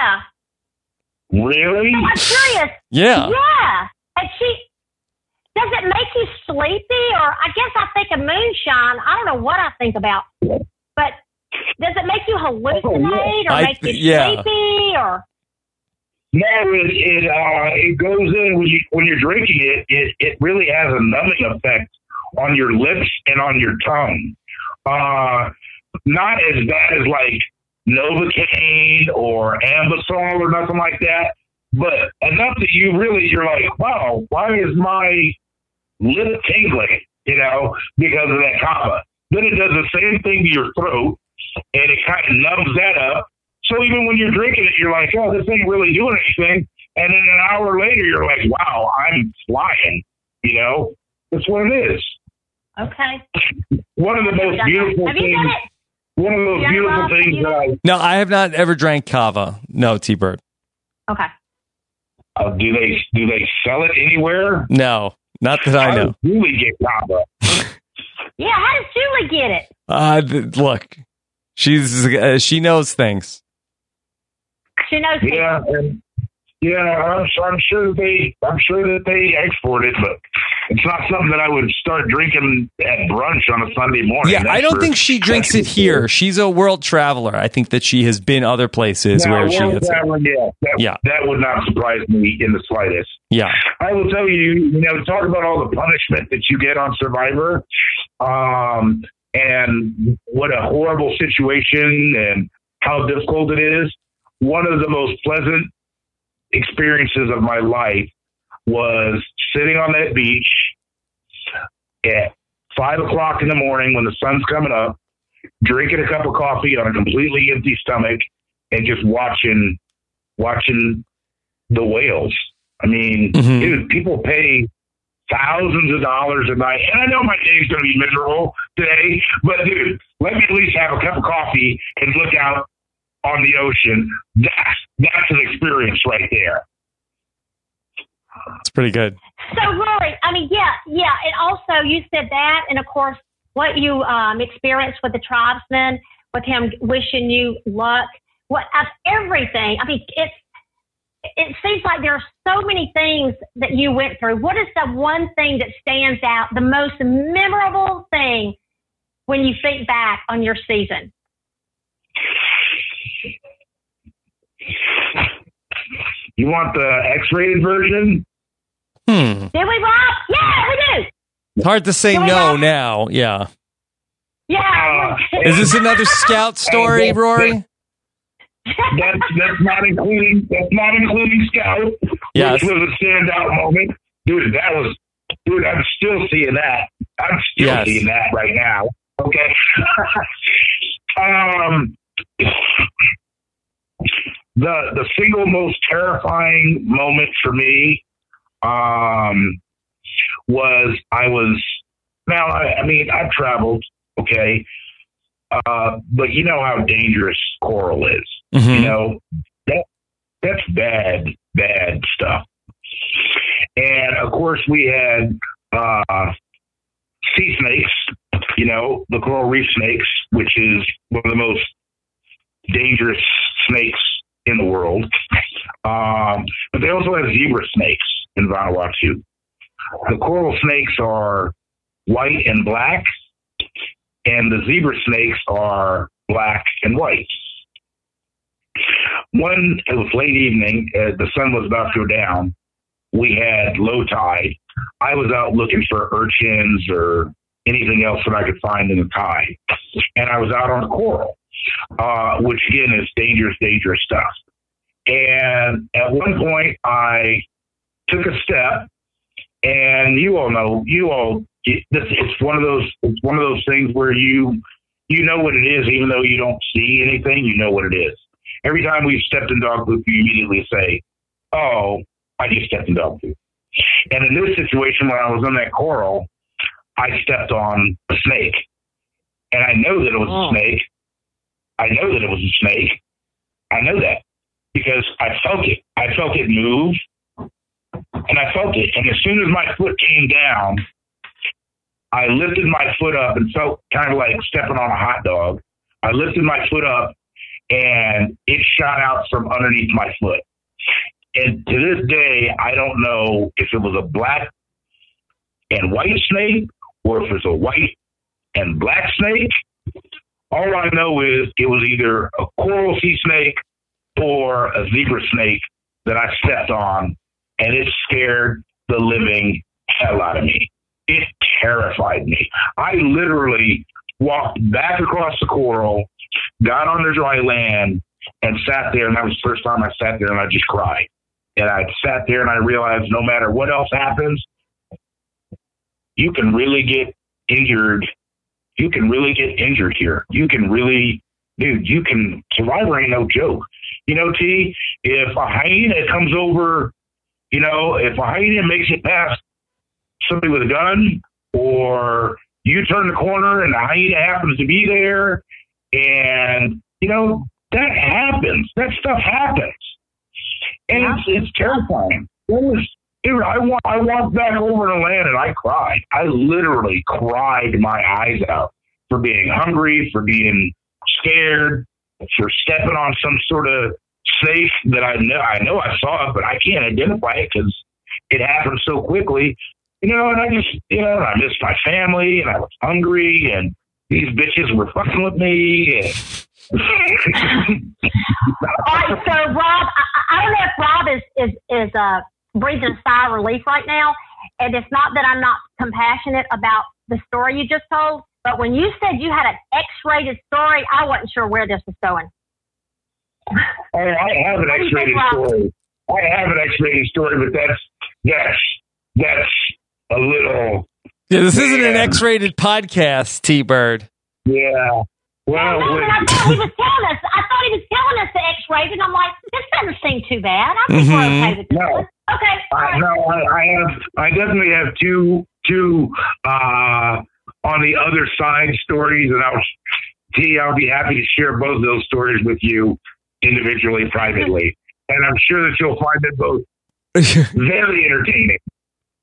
Really? No, I'm curious. Yeah. Yeah. And she. Does it make you sleepy? Or I guess I think of moonshine. I don't know what I think about, but Does it make you hallucinate oh, yeah. or I, make you yeah. sleepy or? No, it it, uh, it goes in when you when you're drinking it, it. It really has a numbing effect on your lips and on your tongue. Uh, not as bad as like Novocaine or Ambisol or nothing like that, but enough that you really you're like, wow, why is my lip tingling? You know, because of that copper. Then it does the same thing to your throat, and it kind of numbs that up. So even when you're drinking it, you're like, oh, this ain't really doing anything. And then an hour later, you're like, wow, I'm flying. You know, that's what it is. Okay. One of the most beautiful have things. One of the most beautiful things. That I, no, I have not ever drank kava. No, T-Bird. Okay. Uh, do they do they sell it anywhere? No, not that I know. How does Julie get kava? Yeah, how does Julie get it? Uh, th- look, she's uh, she knows things. She knows yeah, things. And, yeah, I'm, I'm sure they. I'm sure that they export it, but it's not something that I would start drinking at brunch on a Sunday morning. Yeah, I don't think she drinks it here. She's a world traveler. I think that she has been other places no, where she gets traveling, it. Yeah that, yeah, that would not surprise me in the slightest. Yeah, I will tell you. You know, talk about all the punishment that you get on Survivor, um, and what a horrible situation and how difficult it is. One of the most pleasant experiences of my life was sitting on that beach at five o'clock in the morning when the sun's coming up, drinking a cup of coffee on a completely empty stomach and just watching, watching the whales. I mean, mm-hmm. dude, people pay thousands of dollars a night. And I know my day's going to be miserable today, but dude, let me at least have a cup of coffee and look out on the ocean. That's, that's an experience right there. It's pretty good. So, Rory, I mean, yeah, yeah. And also, you said that, and of course, what you um, experienced with the tribesman, with him wishing you luck, what of everything. I mean, it's it seems like there are so many things that you went through. What is the one thing that stands out, the most memorable thing when you think back on your season? You want the X-rated version? Hmm. Did we, Rob? Yeah, we do. It's hard to say no now. Yeah. Yeah. Uh, Is this another Scout story, that's, Rory? That's, that's not including. That's not including Scout. Yeah, which was a standout moment, dude. That was, dude. I'm still seeing that. I'm still yes. seeing that right now. Okay. um. The the single most terrifying moment for me um, was I was now I, I mean I've traveled okay, uh, but you know how dangerous coral is. Mm-hmm. You know that that's bad bad stuff. And of course we had uh, sea snakes. You know the coral reef snakes, which is one of the most dangerous snakes in the world. Um, but they also have zebra snakes in Vanuatu. The coral snakes are white and black, and the zebra snakes are black and white. One, it was late evening, uh, the sun was about to go down. We had low tide. I was out looking for urchins or anything else that I could find in the tide. And I was out on coral. Uh, which again is dangerous, dangerous stuff. And at one point, I took a step, and you all know, you all, it, this, it's one of those, it's one of those things where you, you know what it is, even though you don't see anything, you know what it is. Every time we've stepped in dog poop, you immediately say, "Oh, I just stepped in dog poop." And in this situation, when I was on that coral, I stepped on a snake, and I know that it was oh. a snake. I know that it was a snake. I know that because I felt it. I felt it move, and I felt it. And as soon as my foot came down, I lifted my foot up and felt kind of like stepping on a hot dog. I lifted my foot up, and it shot out from underneath my foot. And to this day, I don't know if it was a black and white snake or if it was a white and black snake All I know is it was either a coral sea snake or a zebra snake that I stepped on, and it scared the living hell out of me. It terrified me. I literally walked back across the coral, got on the dry land, and sat there, and that was the first time I sat there, and I just cried. And I sat there, and I realized no matter what else happens, you can really get injured. You can really get injured here. You can really, dude, you can, Survivor ain't no joke. You know, T, if a hyena comes over, you know, if a hyena makes it past somebody with a gun, or you turn the corner and the hyena happens to be there, and, you know, that happens. That stuff happens. And it's, it's terrifying. It was, it, I, walk, I walked back over to land and I cried. I literally cried my eyes out for being hungry, for being scared, for stepping on some sort of snake that I know I know I saw it, but I can't identify it because it happened so quickly. You know, and I just, you know, I missed my family, and I was hungry, and these bitches were fucking with me. And All right, so Rob, I, I don't know if Rob is is is uh, breathing a sigh of relief right now, and it's not that I'm not compassionate about the story you just told, but when you said you had an X-rated story, I wasn't sure where this was going. I have an X-rated story. I have an X-rated story, but that's that's that's a little. Yeah, this isn't an X-rated podcast, T-Bird. Yeah. Well, no, no, I thought he was telling us. I thought he was telling us the X-rays, and I'm like, this doesn't seem too bad. I think mm-hmm. we're okay with this. No. Okay. Uh, right. No, I, I have. I definitely have two, two uh, on the other side stories, and I'll, T, I'll be happy to share both of those stories with you individually, privately, and I'm sure that you'll find them both very entertaining.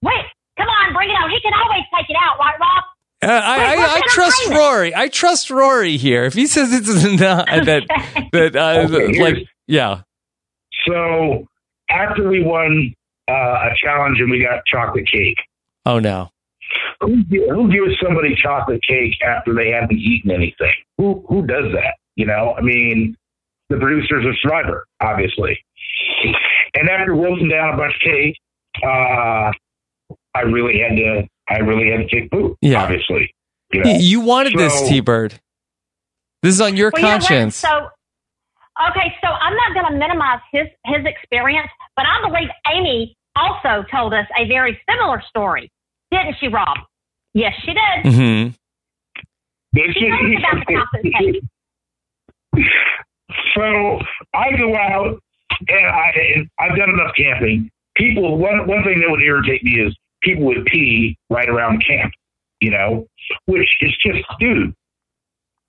Wait, come on, bring it out. He can always take it out, right, Rob? Uh, I, I, I trust Rory. I trust Rory here. If he says it's not uh, that, that uh, okay, like, yeah. So after we won uh, a challenge and we got chocolate cake. Oh no! Who, who gives somebody chocolate cake after they haven't eaten anything? Who who does that? You know, I mean, the producers of Survivor, obviously. And after wilting down a bunch of cake, uh, I really had to. I really had to take poop, yeah. obviously. You know? You wanted so, this, T-Bird. This is on your well, conscience. You know so, okay, so I'm not going to minimize his, his experience, but I believe Amy also told us a very similar story. Didn't she, Rob? Yes, she did. Mm-hmm. She told us about the chocolate cake. So I go out, and I, I've done enough camping. People, one, one thing that would irritate me is, people would pee right around camp, you know, which is just, dude,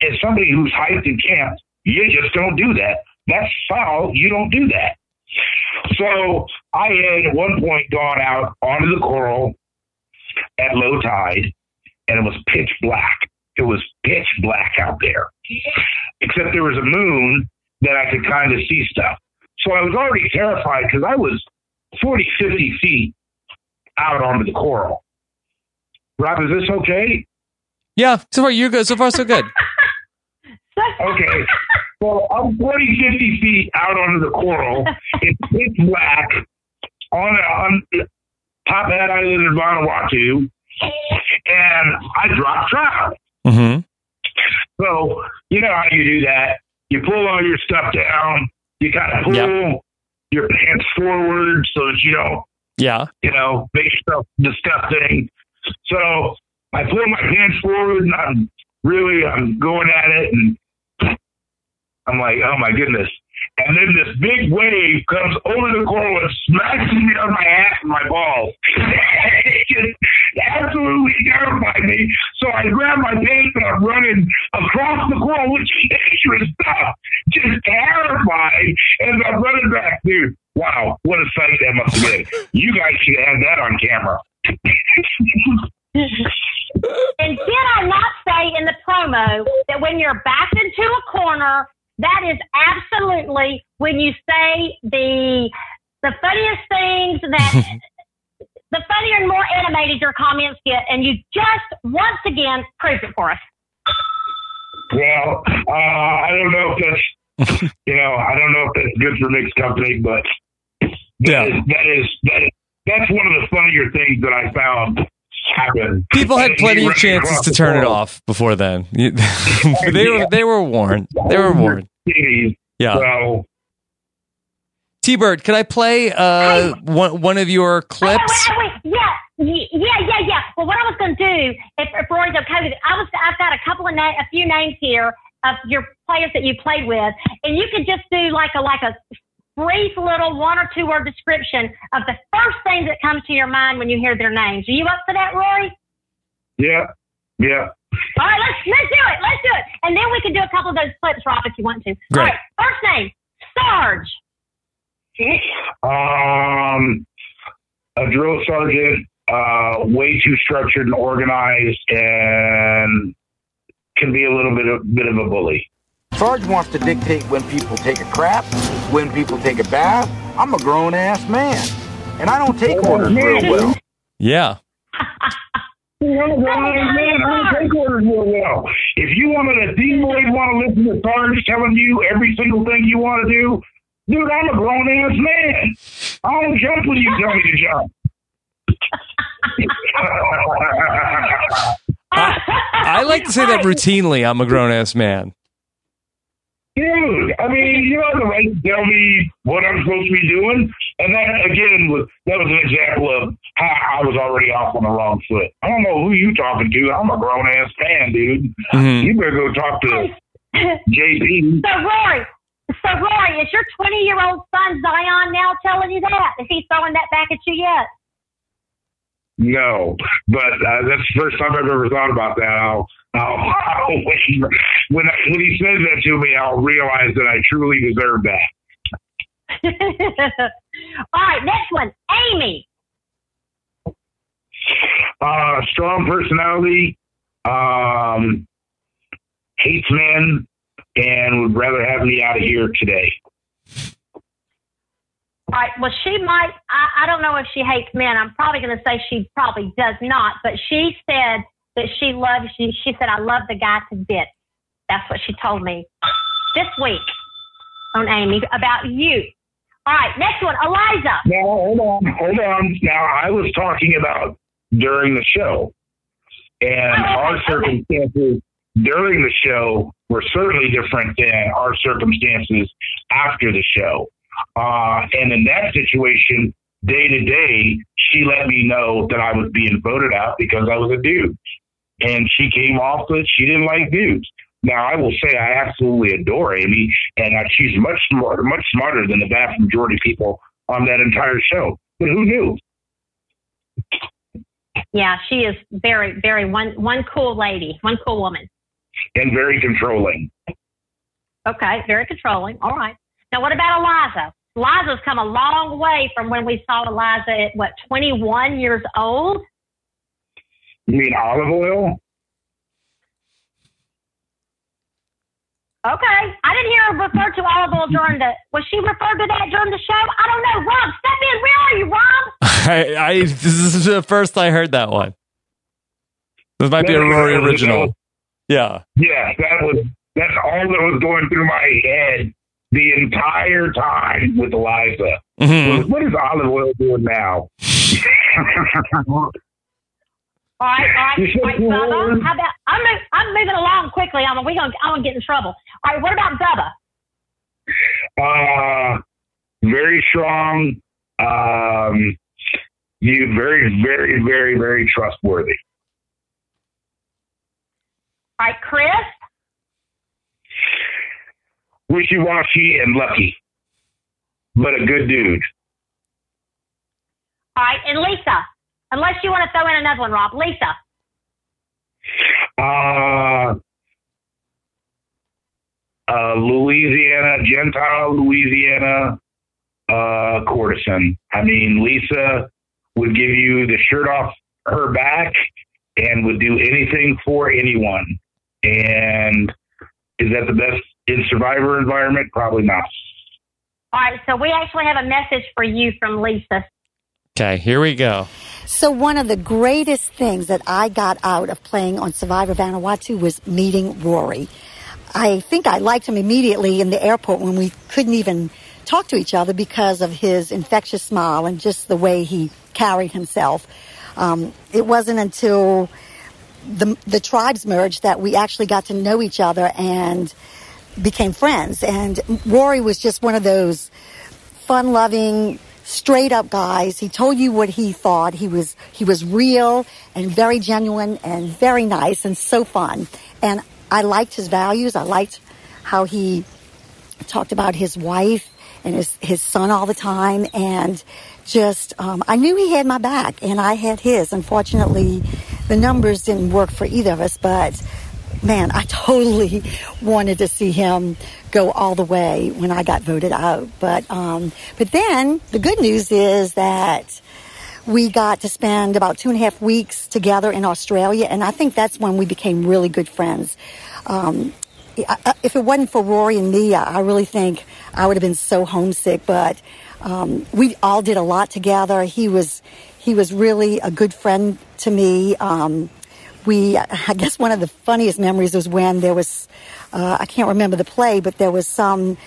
as somebody who's hiked in camp, you just don't do that. That's foul. You don't do that. So I had at one point gone out onto the coral at low tide, and it was pitch black. It was pitch black out there, except there was a moon that I could kind of see stuff. So I was already terrified because I was forty, fifty feet out onto the coral. Rob, is this okay? Yeah, so far you good. So far so good. Okay. Well, I'm forty, fifty feet out onto the coral. It's pitch black on, on top of that island in Vanuatu, and I dropped trout. Mm-hmm. So you know how you do that. You pull all your stuff down. You kind of pull yep. your pants forward so that you don't. Yeah. You know, make yourself disgusting. So I pull my hands forward and I'm really, I'm going at it. And I'm like, oh my goodness. And then this big wave comes over the coral and smacks me on my ass and my balls. It just absolutely terrified me. So I grab my pants and I'm running across the coral, which is dangerous stuff. Just terrified as I'm running back, dude. Wow, what a sight that must have been. You guys should have that on camera. And did I not say in the promo that when you're backed into a corner, that is absolutely when you say the the funniest things that the funnier and more animated your comments get, and you just once again proved it for us. Well, uh, I don't know if that's, you know, I don't know if that's good for mixed company, but that yeah. is, that is, that is, that's one of the funnier things that I found happen. People had plenty of chances to turn it off before then. they yeah. were, they were warned. They were warned. Yeah. So, T-Bird, can I play uh, hey. one one of your clips? Wait, wait, wait. Yeah. Yeah, yeah, yeah. Well, what I was going to do, if, if Rory's okay with it, I was, I've got a couple of na- a few names here of your players that you played with, and you could just do like a like a brief little one or two word description of the first thing that comes to your mind when you hear their names. Are you up for that, Rory? Yeah, yeah. All right, let's let's do it. Let's do it, and then we can do a couple of those clips, Rob, if you want to. Great. All right, first name, Sarge. Um, a drill sergeant. Uh, way too structured and organized, and can be a little bit of, bit of a bully. Sarge wants to dictate when people take a crap, when people take a bath. I'm a grown ass man, and I don't take orders real well. Yeah. I'm a grown ass man. I don't take orders real well. If you wanted a D-boy, want to listen to Sarge telling you every single thing you want to do, dude, I'm a grown ass man. I don't jump when you tell me to jump. I, I like to say that routinely. I'm a grown ass man. Dude, I mean, you have the right to tell me what I'm supposed to be doing. And that, again, was, that was an example of how I was already off on the wrong foot. I don't know who you talking to. I'm a grown ass man, dude. Mm-hmm. You better go talk to J P. So, Rory, so Rory, is your twenty year old son Zion now telling you that? Is he throwing that back at you yet? No, but uh, that's the first time I've ever thought about that. I'll, I'll, I'll when, when, I, when he says that to me, I'll realize that I truly deserve that. All right, next one, Amy. Uh, strong personality, um, hates men, and would rather have me out of here today. All right. Well, she might, I, I don't know if she hates men. I'm probably going to say she probably does not, but she said that she loves, she, she said, I love the guy to bits. That's what she told me this week on Amy about you. All right. Next one, Eliza. Now, hold on, hold on. Now, I was talking about during the show, and oh, our okay. circumstances during the show were certainly different than our circumstances after the show. Uh, and in that situation, day to day, she let me know that I was being voted out because I was a dude. And she came off that she didn't like dudes. Now, I will say I absolutely adore Amy, and I, she's much smarter, much smarter than the vast majority of people on that entire show. But who knew? Yeah, she is very, very one, one cool lady, one cool woman. And very controlling. Okay, very controlling. All right. Now, what about Eliza? Eliza's come a long way from when we saw Eliza at, what, twenty-one years old? You mean olive oil? Okay. I didn't hear her refer to olive oil during the... Was she referred to that during the show? I don't know. Rob, step in. Where are you, Rob? I, I, this is the first I heard that one. This might be a Rory original. Yeah. Yeah, that was that's all that was going through my head the entire time with Eliza. Mm-hmm. What, what is olive oil doing now? all right, all right. Wait, Bubba, how about, I'm, I'm moving along quickly. I'm we gonna I'm gonna get in trouble. All right, what about Bubba? Uh, very strong. Um, you very, very, very, very trustworthy. All right, Chris. Wishy-washy and lucky, but a good dude. All right, and Lisa, unless you want to throw in another one, Rob. Lisa. Uh, uh, Louisiana, Gentile Louisiana uh, courtesan. I mean, Lisa would give you the shirt off her back and would do anything for anyone. And is that the best? In Survivor environment, probably not. All right, so we actually have a message for you from Lisa. Okay, here we go. So one of the greatest things that I got out of playing on Survivor Vanuatu was meeting Rory. I think I liked him immediately in the airport when we couldn't even talk to each other because of his infectious smile and just the way he carried himself. Um, it wasn't until the, the tribes merged that we actually got to know each other and became friends. And Rory was just one of those fun-loving, straight-up guys. He told you what he thought. He was he was real and very genuine and very nice and so fun. And I liked his values. I liked how he talked about his wife and his, his son all the time. And just, um, I knew he had my back, and I had his. Unfortunately, the numbers didn't work for either of us, but man, I totally wanted to see him go all the way when I got voted out. But, um, but then the good news is that we got to spend about two and a half weeks together in Australia, and I think that's when we became really good friends. Um, if it wasn't for Rory and me, I really think I would have been so homesick, but um, we all did a lot together. He was he was really a good friend to me. Um, we, I guess one of the funniest memories was when there was, uh, I can't remember the play, but there was some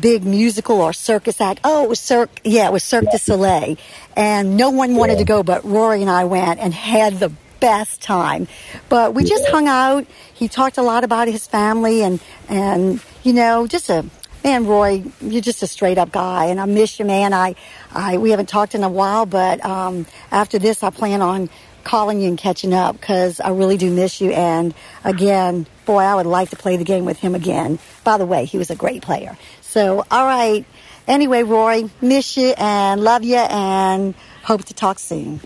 big musical or circus act. Oh, it was Cirque, yeah, it was Cirque du Soleil. And no one wanted to go, but Rory and I went and had the best time. But we just hung out. He talked a lot about his family and, and you know, just a, man, Roy, you're just a straight-up guy, and I miss you, man. I, I, we haven't talked in a while, but um, after this, I plan on calling you and catching up because I really do miss you. And, again, boy, I would like to play the game with him again. By the way, he was a great player. So, all right. Anyway, Roy, miss you and love you and hope to talk soon.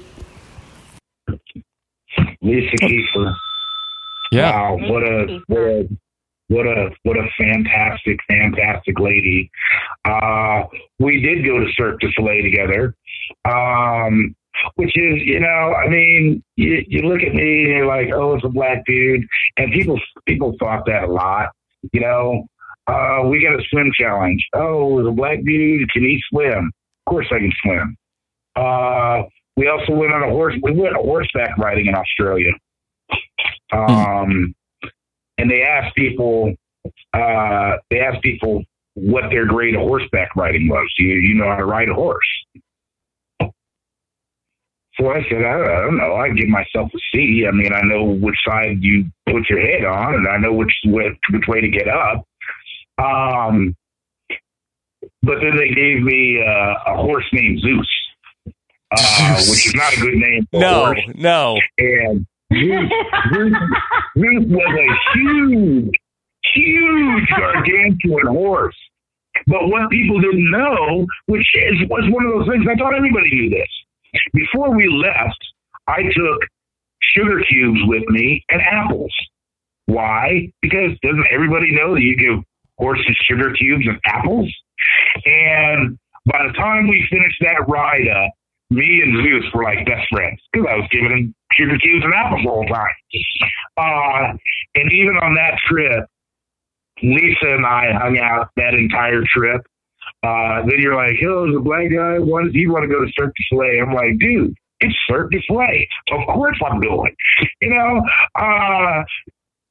Lisa Keefer. Yeah. Wow, what a, what a, what a, what a fantastic, fantastic lady. Uh, we did go to Cirque du Soleil together, um, which is, you know, I mean, you, you look at me and you're like, oh, it's a black dude. And people, people thought that a lot, you know. Uh, we got a swim challenge. Oh, the black dude, can he swim? Of course I can swim. Uh, we also went on a horse. We went horseback riding in Australia. Um, and they asked people, uh, they asked people what their grade of horseback riding was. Do you, you know how to ride a horse? So I said, I don't know. I give myself a C. I mean, I know which side you put your head on, and I know which which, which way to get up. Um, but then they gave me uh, a horse named Zeus, uh, which is not a good name for no, a horse. No, no. And Zeus, Zeus, Zeus was a huge, huge gargantuan horse. But what people didn't know, which is, was one of those things, I thought everybody knew this. Before we left, I took sugar cubes with me and apples. Why? Because doesn't everybody know that you give horses sugar cubes and apples? And by the time we finished that ride up, me and Zeus were like best friends because I was giving him sugar cubes and apples all the time. Uh, and even on that trip, Lisa and I hung out that entire trip. Uh, then you're like, oh, the black guy, why does he want to go to Cirque du Soleil? I'm like, dude, it's Cirque du Soleil. Of course I'm going. You know, uh,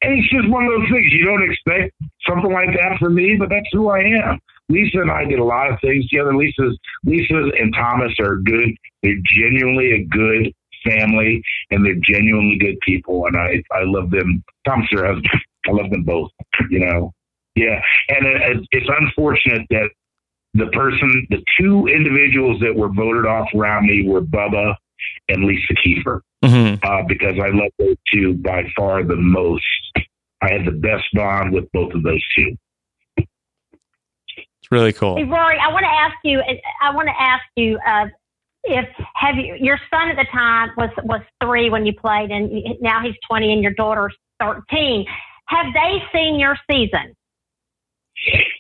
and it's just one of those things. You don't expect something like that from me, but that's who I am. Lisa and I did a lot of things together. Lisa's, Lisa's and Thomas are good. They're genuinely a good family, and they're genuinely good people, and I, I love them. Thomas, her husband, I love them both, you know. Yeah, and it, it's unfortunate that the person, the two individuals that were voted off around me were Bubba and Lisa Keefer, mm-hmm. uh, because I love those two by far the most. I had the best bond with both of those two. It's really cool. Hey, Rory, I want to ask you. I want to ask you uh, if have you, your son at the time was was three when you played, and now he's twenty, and your daughter's thirteen. Have they seen your season?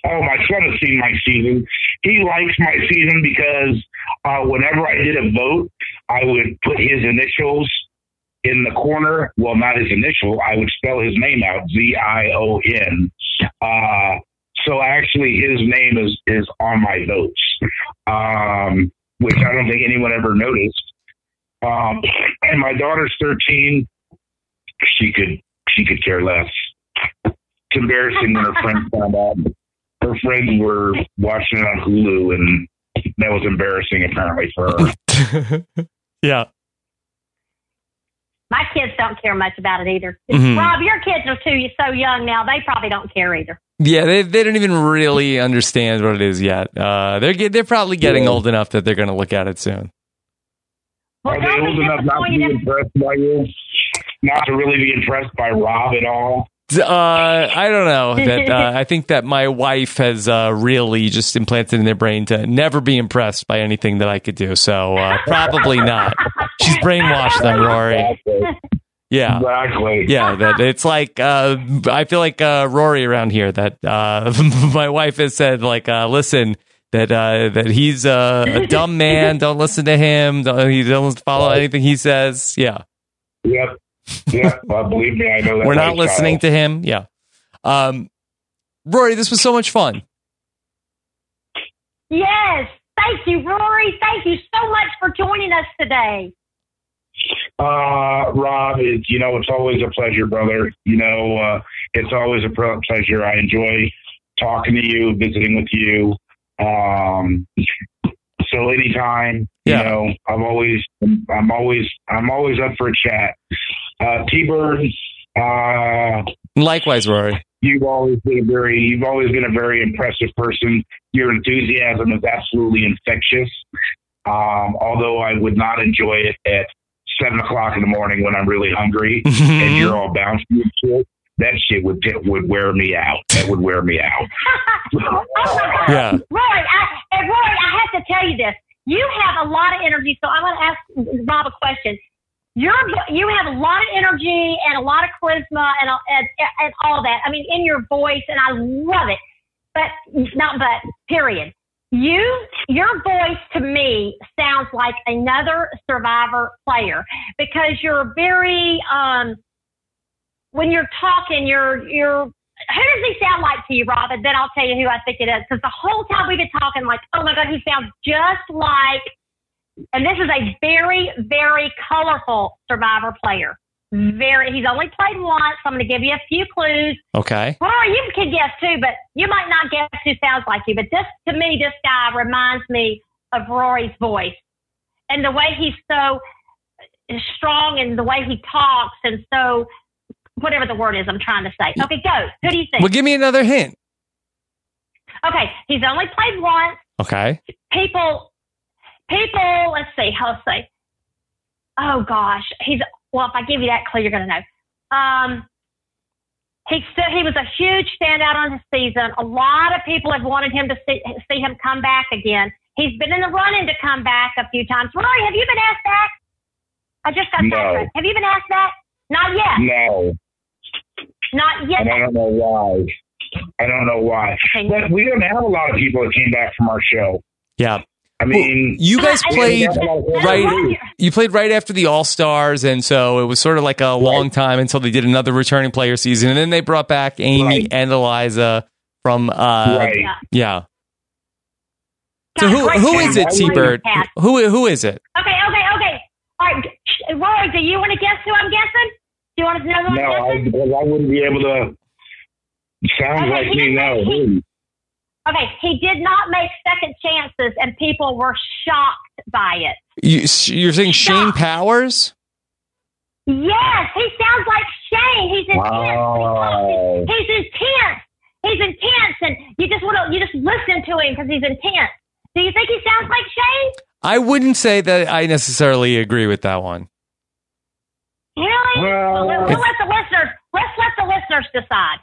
Oh, my son has seen my season. He likes my season because uh, whenever I did a vote, I would put his initials in the corner. Well, not his initial. I would spell his name out, Z I O N. Uh, so actually his name is, is on my votes, um, which I don't think anyone ever noticed. Um, and my daughter's thirteen. She could, she could care less. embarrassing when her friends found out. Her friends were watching it on Hulu, and that was embarrassing apparently for her. Yeah. My kids don't care much about it either. Mm-hmm. Rob, your kids are too so young now; they probably don't care either. Yeah, they they don't even really understand what it is yet. Uh, they're they're probably getting yeah. old enough that they're going to look at it soon. Well, are they old enough not to be impressed by you? Not to really be impressed by Rob at all? Uh, I don't know. That uh, I think that my wife has uh, really just implanted in their brain to never be impressed by anything that I could do. So uh, probably not. She's brainwashed them, Rory. Yeah, exactly. Yeah, that it's like uh, I feel like uh, Rory around here. That uh, my wife has said, like, uh, listen, that uh, that he's uh, a dumb man. Don't listen to him. Don't, he doesn't follow anything he says. Yeah. Yep. Yeah. Well, believe me, I know that. We're not listening to him. Yeah. Um, Rory, this was so much fun. Yes. Thank you, Rory. Thank you so much for joining us today. Uh, Rob, it's, you know, it's always a pleasure, brother. You know, uh, it's always a pleasure. I enjoy talking to you, visiting with you. Um, so anytime, yeah. you know, I'm always, I'm always, I'm always up for a chat. Uh, T-Bird, uh, likewise, Rory. You've always been a very, you've always been a very impressive person. Your enthusiasm is absolutely infectious. Um, although I would not enjoy it at seven o'clock in the morning when I'm really hungry and you're all bouncing and shit. That shit would would wear me out. That would wear me out. Oh my God. Yeah. Rory, I, Rory, I have to tell you this. You have a lot of energy, so I'm going to ask Bob a question. You're, you have a lot of energy and a lot of charisma and, and, and all that. I mean, in your voice, and I love it. But, not but, period. You, your voice to me sounds like another Survivor player because you're very, um, when you're talking, you're, you're, who does he sound like to you, Rob? And then I'll tell you who I think it is. Because the whole time we've been talking, like, oh my God, he sounds just like, and this is a very, very colorful Survivor player. Very, he's only played once. So I'm going to give you a few clues. Okay. Well, you can guess too, but you might not guess who sounds like you. But this, to me, this guy reminds me of Rory's voice and the way he's so strong and the way he talks and so whatever the word is I'm trying to say. Okay, go. Who do you think? Well, give me another hint. Okay, he's only played once. Okay. People, people. Let's see. Let's see. Oh gosh, he's. Well, if I give you that clue, you're going to know. Um, he he was a huge standout on his season. A lot of people have wanted him to see, see him come back again. He's been in the running to come back a few times. Rory, have you been asked that? I just got that. No. Have you been asked that? Not yet. No. Not yet. And I don't know why. I don't know why. Okay. But we don't have a lot of people that came back from our show. Yeah. I mean, well, you guys played right. You played right after the All Stars, and so it was sort of like a long time until they did another returning player season, and then they brought back Amy right. and Eliza from. Uh, right. Yeah. So who who is it, T-Bird? Who who is it? Okay, okay, okay. All right, Rory, do you want to guess who I'm guessing? Do you want to know who no, I'm guessing? No, I, I wouldn't be able to. Sounds okay, like me now. Okay, he did not make second chances, and people were shocked by it. You, you're saying shocked. Shane Powers? Yes, he sounds like Shane. He's intense. Wow. He's intense. He's intense, and you just want to you just listen to him because he's intense. Do you think he sounds like Shane? I wouldn't say that I necessarily agree with that one. Really? Well, we'll, we'll let the listeners. Let's let the listeners decide.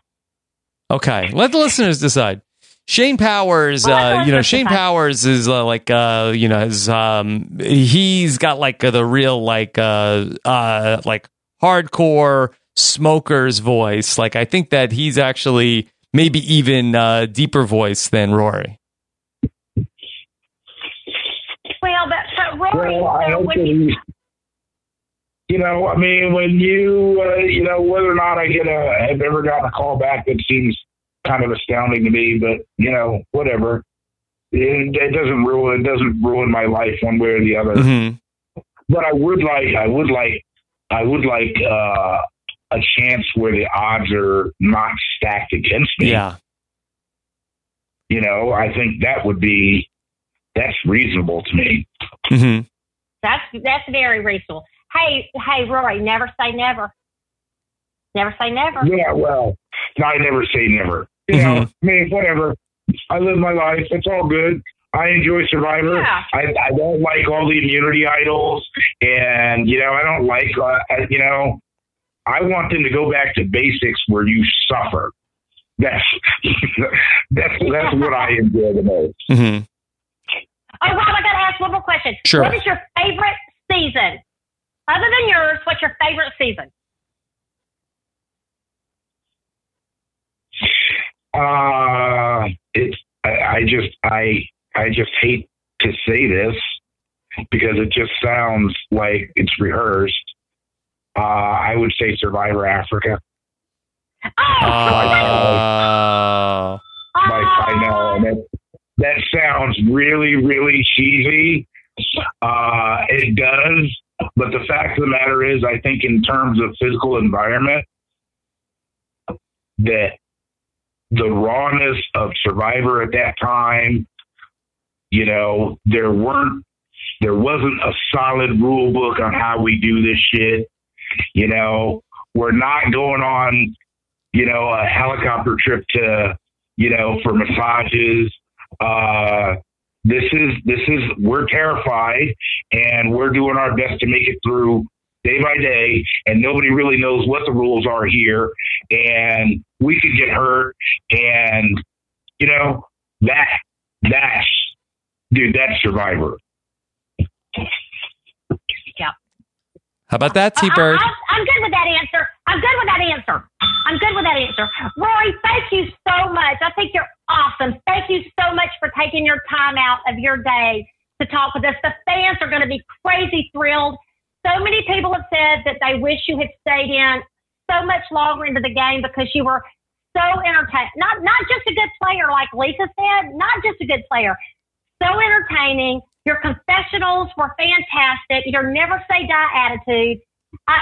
Okay, let the listeners decide. Shane Powers, uh, you know, Shane Powers is uh, like, uh, you know, his, um, he's got like uh, the real like uh, uh, like hardcore smoker's voice. Like, I think that he's actually maybe even uh, deeper voice than Rory. Well, but, but Rory, well, so when you... You know, I mean, when you, uh, you know, whether or not I get a, I've ever gotten a call back that seems kind of astounding to me, but you know, whatever. It, it doesn't ruin it doesn't ruin my life one way or the other. Mm-hmm. But I would like I would like I would like uh, a chance where the odds are not stacked against me. Yeah. You know, I think that would be, that's reasonable to me. Mm-hmm. That's, that's very reasonable. Hey, hey, Rory, never say never. Never say never. Yeah, well, I never say never. You mm-hmm. know, I mean, whatever. I live my life. It's all good. I enjoy Survivor. Yeah. I, I don't like all the immunity idols. And, you know, I don't like, uh, you know, I want them to go back to basics where you suffer. That's that's that's what I enjoy the most. Mm-hmm. Oh, Rob, I got to ask one more question. Sure. What is your favorite season? Other than yours, what's your favorite season? Uh, it's, I, I just, I, I just hate to say this because it just sounds like it's rehearsed. Uh, I would say Survivor Africa. Oh, I know. Like, I know. And it, that sounds really, really cheesy. Uh, it does. But the fact of the matter is, I think in terms of physical environment, that the rawness of Survivor at that time, you know, there weren't, there wasn't a solid rule book on how we do this shit. You know, we're not going on, you know, a helicopter trip to, you know, for massages. Uh, this is, this is, we're terrified and we're doing our best to make it through day by day. And nobody really knows what the rules are here. And we could get hurt. And, you know, that, that's, dude, that's Survivor. Yeah. How about that, T-Bird? I, I, I'm good with that answer. I'm good with that answer. I'm good with that answer. Rory, thank you so much. I think you're awesome. Thank you so much for taking your time out of your day to talk with us. The fans are going to be crazy thrilled. So many people have said that they wish you had stayed in so much longer into the game because you were so entertaining. Not, not just a good player, like Lisa said, not just a good player. So entertaining. Your confessionals were fantastic. Your never say die attitude. I,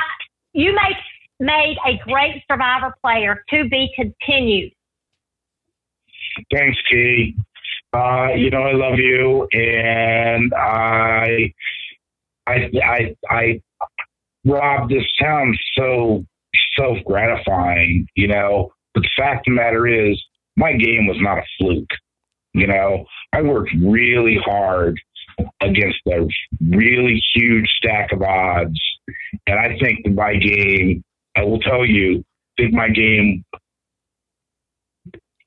you make... made a great Survivor player to be continued. Thanks, Key. Uh, you know, I love you. And I, I, I, I, Rob, this sounds so self-gratifying, you know, but the fact of the matter is my game was not a fluke. You know, I worked really hard against a really huge stack of odds. And I think that my game, I will tell you, I think my game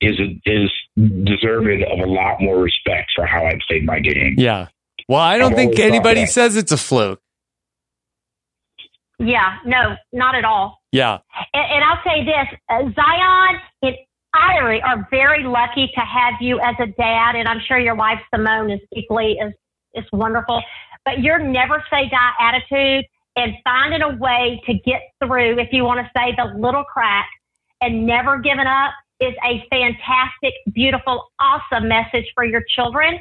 is is deserving of a lot more respect for how I played my game. Yeah. Well, I don't I've think anybody says it's a fluke. Yeah. No, not at all. Yeah. And, and I'll say this, uh, Zion and Irie are very lucky to have you as a dad, and I'm sure your wife Simone is equally as is wonderful. But your never say die attitude. And finding a way to get through, if you want to say the little crack, and never giving up is a fantastic, beautiful, awesome message for your children.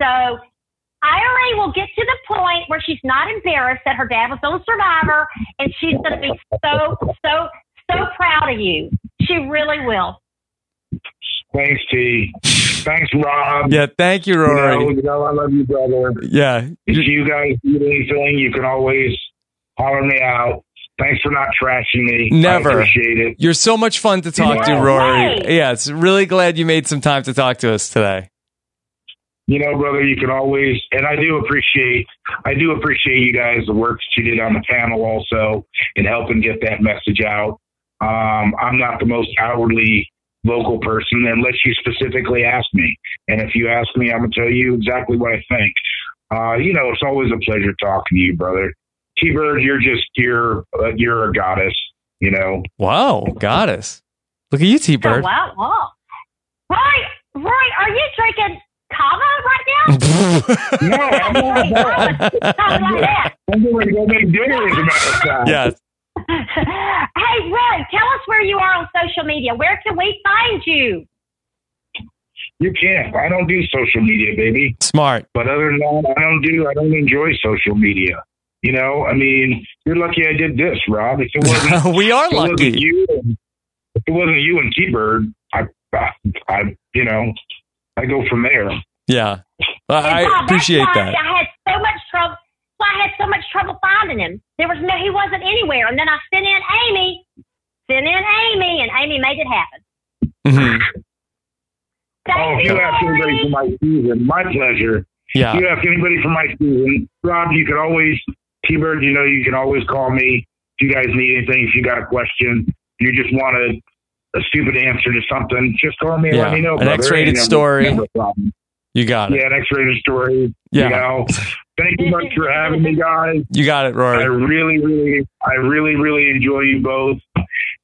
So Irie will get to the point where she's not embarrassed that her dad was on Survivor, and she's going to be so, so, so proud of you. She really will. Thanks, T. Thanks, Rob. Yeah, thank you, Rory. You know, you know, I love you, brother. Yeah. If you guys need anything, you can always... holler me out. Thanks for not trashing me. Never. I appreciate it. You're so much fun to talk yeah, to, Rory. Right. Yeah, it's really glad you made some time to talk to us today. You know, brother, you can always, and I do appreciate, I do appreciate you guys, the work that you did on the panel also in helping get that message out. Um, I'm not the most outwardly vocal person unless you specifically ask me. And if you ask me, I'm going to tell you exactly what I think. Uh, you know, it's always a pleasure talking to you, brother. T-Bird, you're just, you're, uh, you're a goddess, you know? Wow, goddess. Look at you, T-Bird. Oh, wow, wow. Roy, Roy, are you drinking kava right now? No, I'm not. I'm going to go make dinner as a matter of time. Yes. Hey, Roy, tell us where you are on social media. Where can we find you? You can't. I don't do social media, baby. Smart. But other than that, I don't do, I don't enjoy social media. You know, I mean, you're lucky I did this, Rob. If it wasn't, we are if lucky. It wasn't you and, if it wasn't you and T-Bird, I, I, I, you know, I go from there. Yeah, well, I Bob, appreciate that. I had so much trouble. Well, I had so much trouble finding him. There was no, he wasn't anywhere. And then I sent in Amy, sent in Amy, and Amy made it happen. Mm-hmm. Oh, if you ask anybody for my season, my pleasure. Yeah. If you ask anybody for my season, Rob, you can always, T-Bird, you know, you can always call me if you guys need anything, if you got a question, if you just want a, a stupid answer to something, just call me and yeah. let me know. An X-rated story. Never, never you got it. Yeah, an X-rated story. Yeah. You know, thank you much for having me, guys. You got it, Rory. I really, really, I really, really enjoy you both.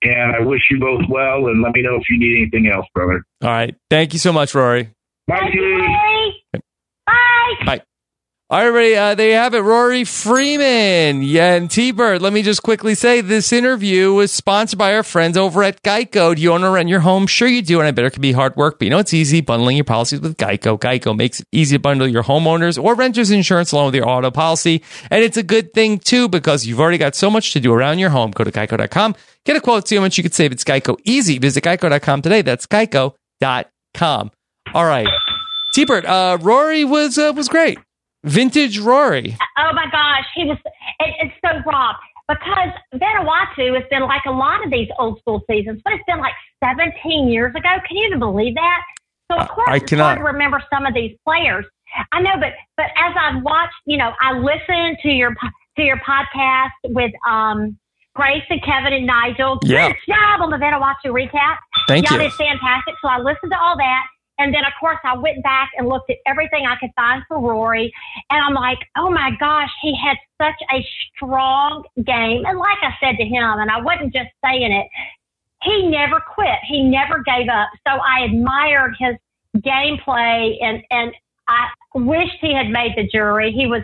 And I wish you both well, and let me know if you need anything else, brother. All right. Thank you so much, Rory. Bye, Julie. Bye. Bye. All right, everybody, uh, there you have it. Rory Freeman. Yeah, and T-Bird, let me just quickly say this interview was sponsored by our friends over at Geico. Do you own or rent your home? Sure you do, and I bet it can be hard work, but you know it's easy bundling your policies with Geico. Geico makes it easy to bundle your homeowners or renters insurance along with your auto policy, and it's a good thing, too, because you've already got so much to do around your home. Go to geico dot com, get a quote, see how much you could save. It's Geico easy. Visit geico dot com today. That's geico dot com. All right. T-Bird, uh, Rory was uh, was great. Vintage Rory. Oh my gosh, he was. It, it's so raw because Vanuatu has been like a lot of these old school seasons, but it's been like seventeen years ago. Can you even believe that? So of course, I it's hard to remember some of these players. I know, but but as I've watched, you know, I listened to your to your podcast with um, Grace and Kevin and Nigel. Yeah. Good job on the Vanuatu recap. Thank Y'all you. Y'all did fantastic. So I listened to all that. And then, of course, I went back and looked at everything I could find for Rory. And I'm like, oh, my gosh, he had such a strong game. And like I said to him, and I wasn't just saying it, he never quit. He never gave up. So I admired his gameplay, and, and I wished he had made the jury. He was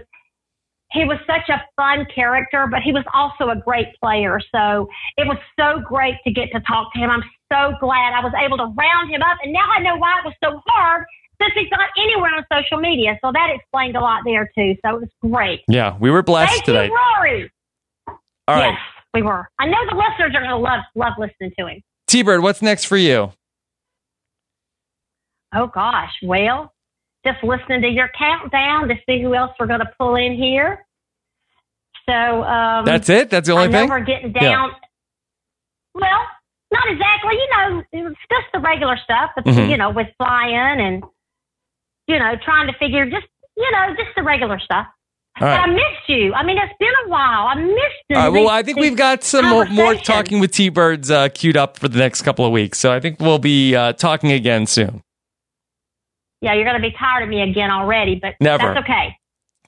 he was such a fun character, but he was also a great player. So it was so great to get to talk to him. I'm so glad I was able to round him up, and now I know why it was so hard since he's not anywhere on social media. So that explained a lot there too. So it was great. Yeah, we were blessed Thank today. Thank you, Rory. All right, yes, we were. I know the listeners are going to love love listening to him. T-Bird, what's next for you? Oh gosh, well, just listening to your countdown to see who else we're going to pull in here. So um, that's it. That's the only I know thing we're getting down. Yeah. Well. Not exactly, you know, it's just the regular stuff, but, mm-hmm. you know, with flying and, you know, trying to figure just, you know, just the regular stuff. All right. But I missed you. I mean, it's been a while. I missed you. Right, well, I think we've got some more talking with T-Birds uh, queued up for the next couple of weeks. So I think we'll be uh, talking again soon. Yeah, you're going to be tired of me again already, but Never. That's okay.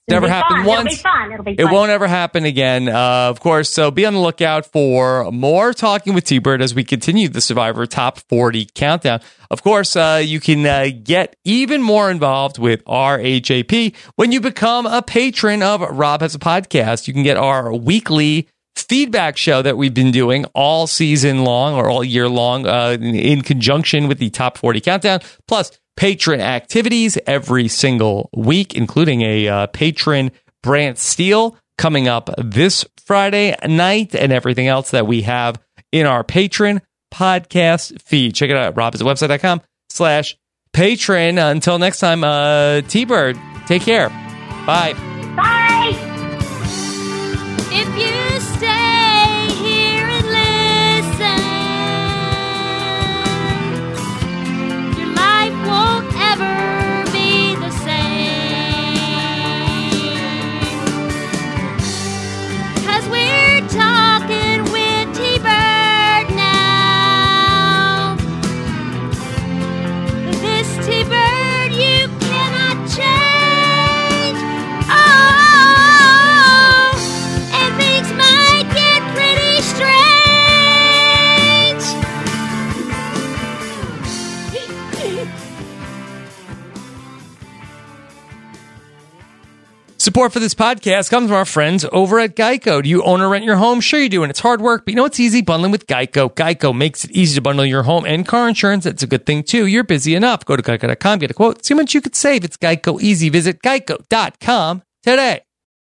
It'll never happened fun. Once. It'll be fun. It'll be fun. It won't ever happen again, uh, of course. So be on the lookout for more Talking with T-Bird as we continue the Survivor Top forty Countdown. Of course, uh, you can uh, get even more involved with R H A P when you become a patron of Rob Has a Podcast. You can get our weekly feedback show that we've been doing all season long or all year long uh, in, in conjunction with the Top forty Countdown. Plus, patron activities every single week, including a uh, patron Brant Steele coming up this Friday night and everything else that we have in our patron podcast feed. Check it out at robiswebsite.com slash patron. Uh, until next time, uh, T-Bird, take care. Bye. Bye. If you stay here and listen, your life won't ever be the same, 'cause we're talking with T-Bird now. This T-Bird you cannot change. Oh, and things might get pretty strange. Support for this podcast comes from our friends over at Geico. Do you own or rent your home? Sure you do, and it's hard work, but you know it's easy bundling with Geico. Geico makes it easy to bundle your home and car insurance. That's a good thing, too. You're busy enough. Go to geico dot com, get a quote, see how much you could save. It's Geico easy. Visit geico dot com today.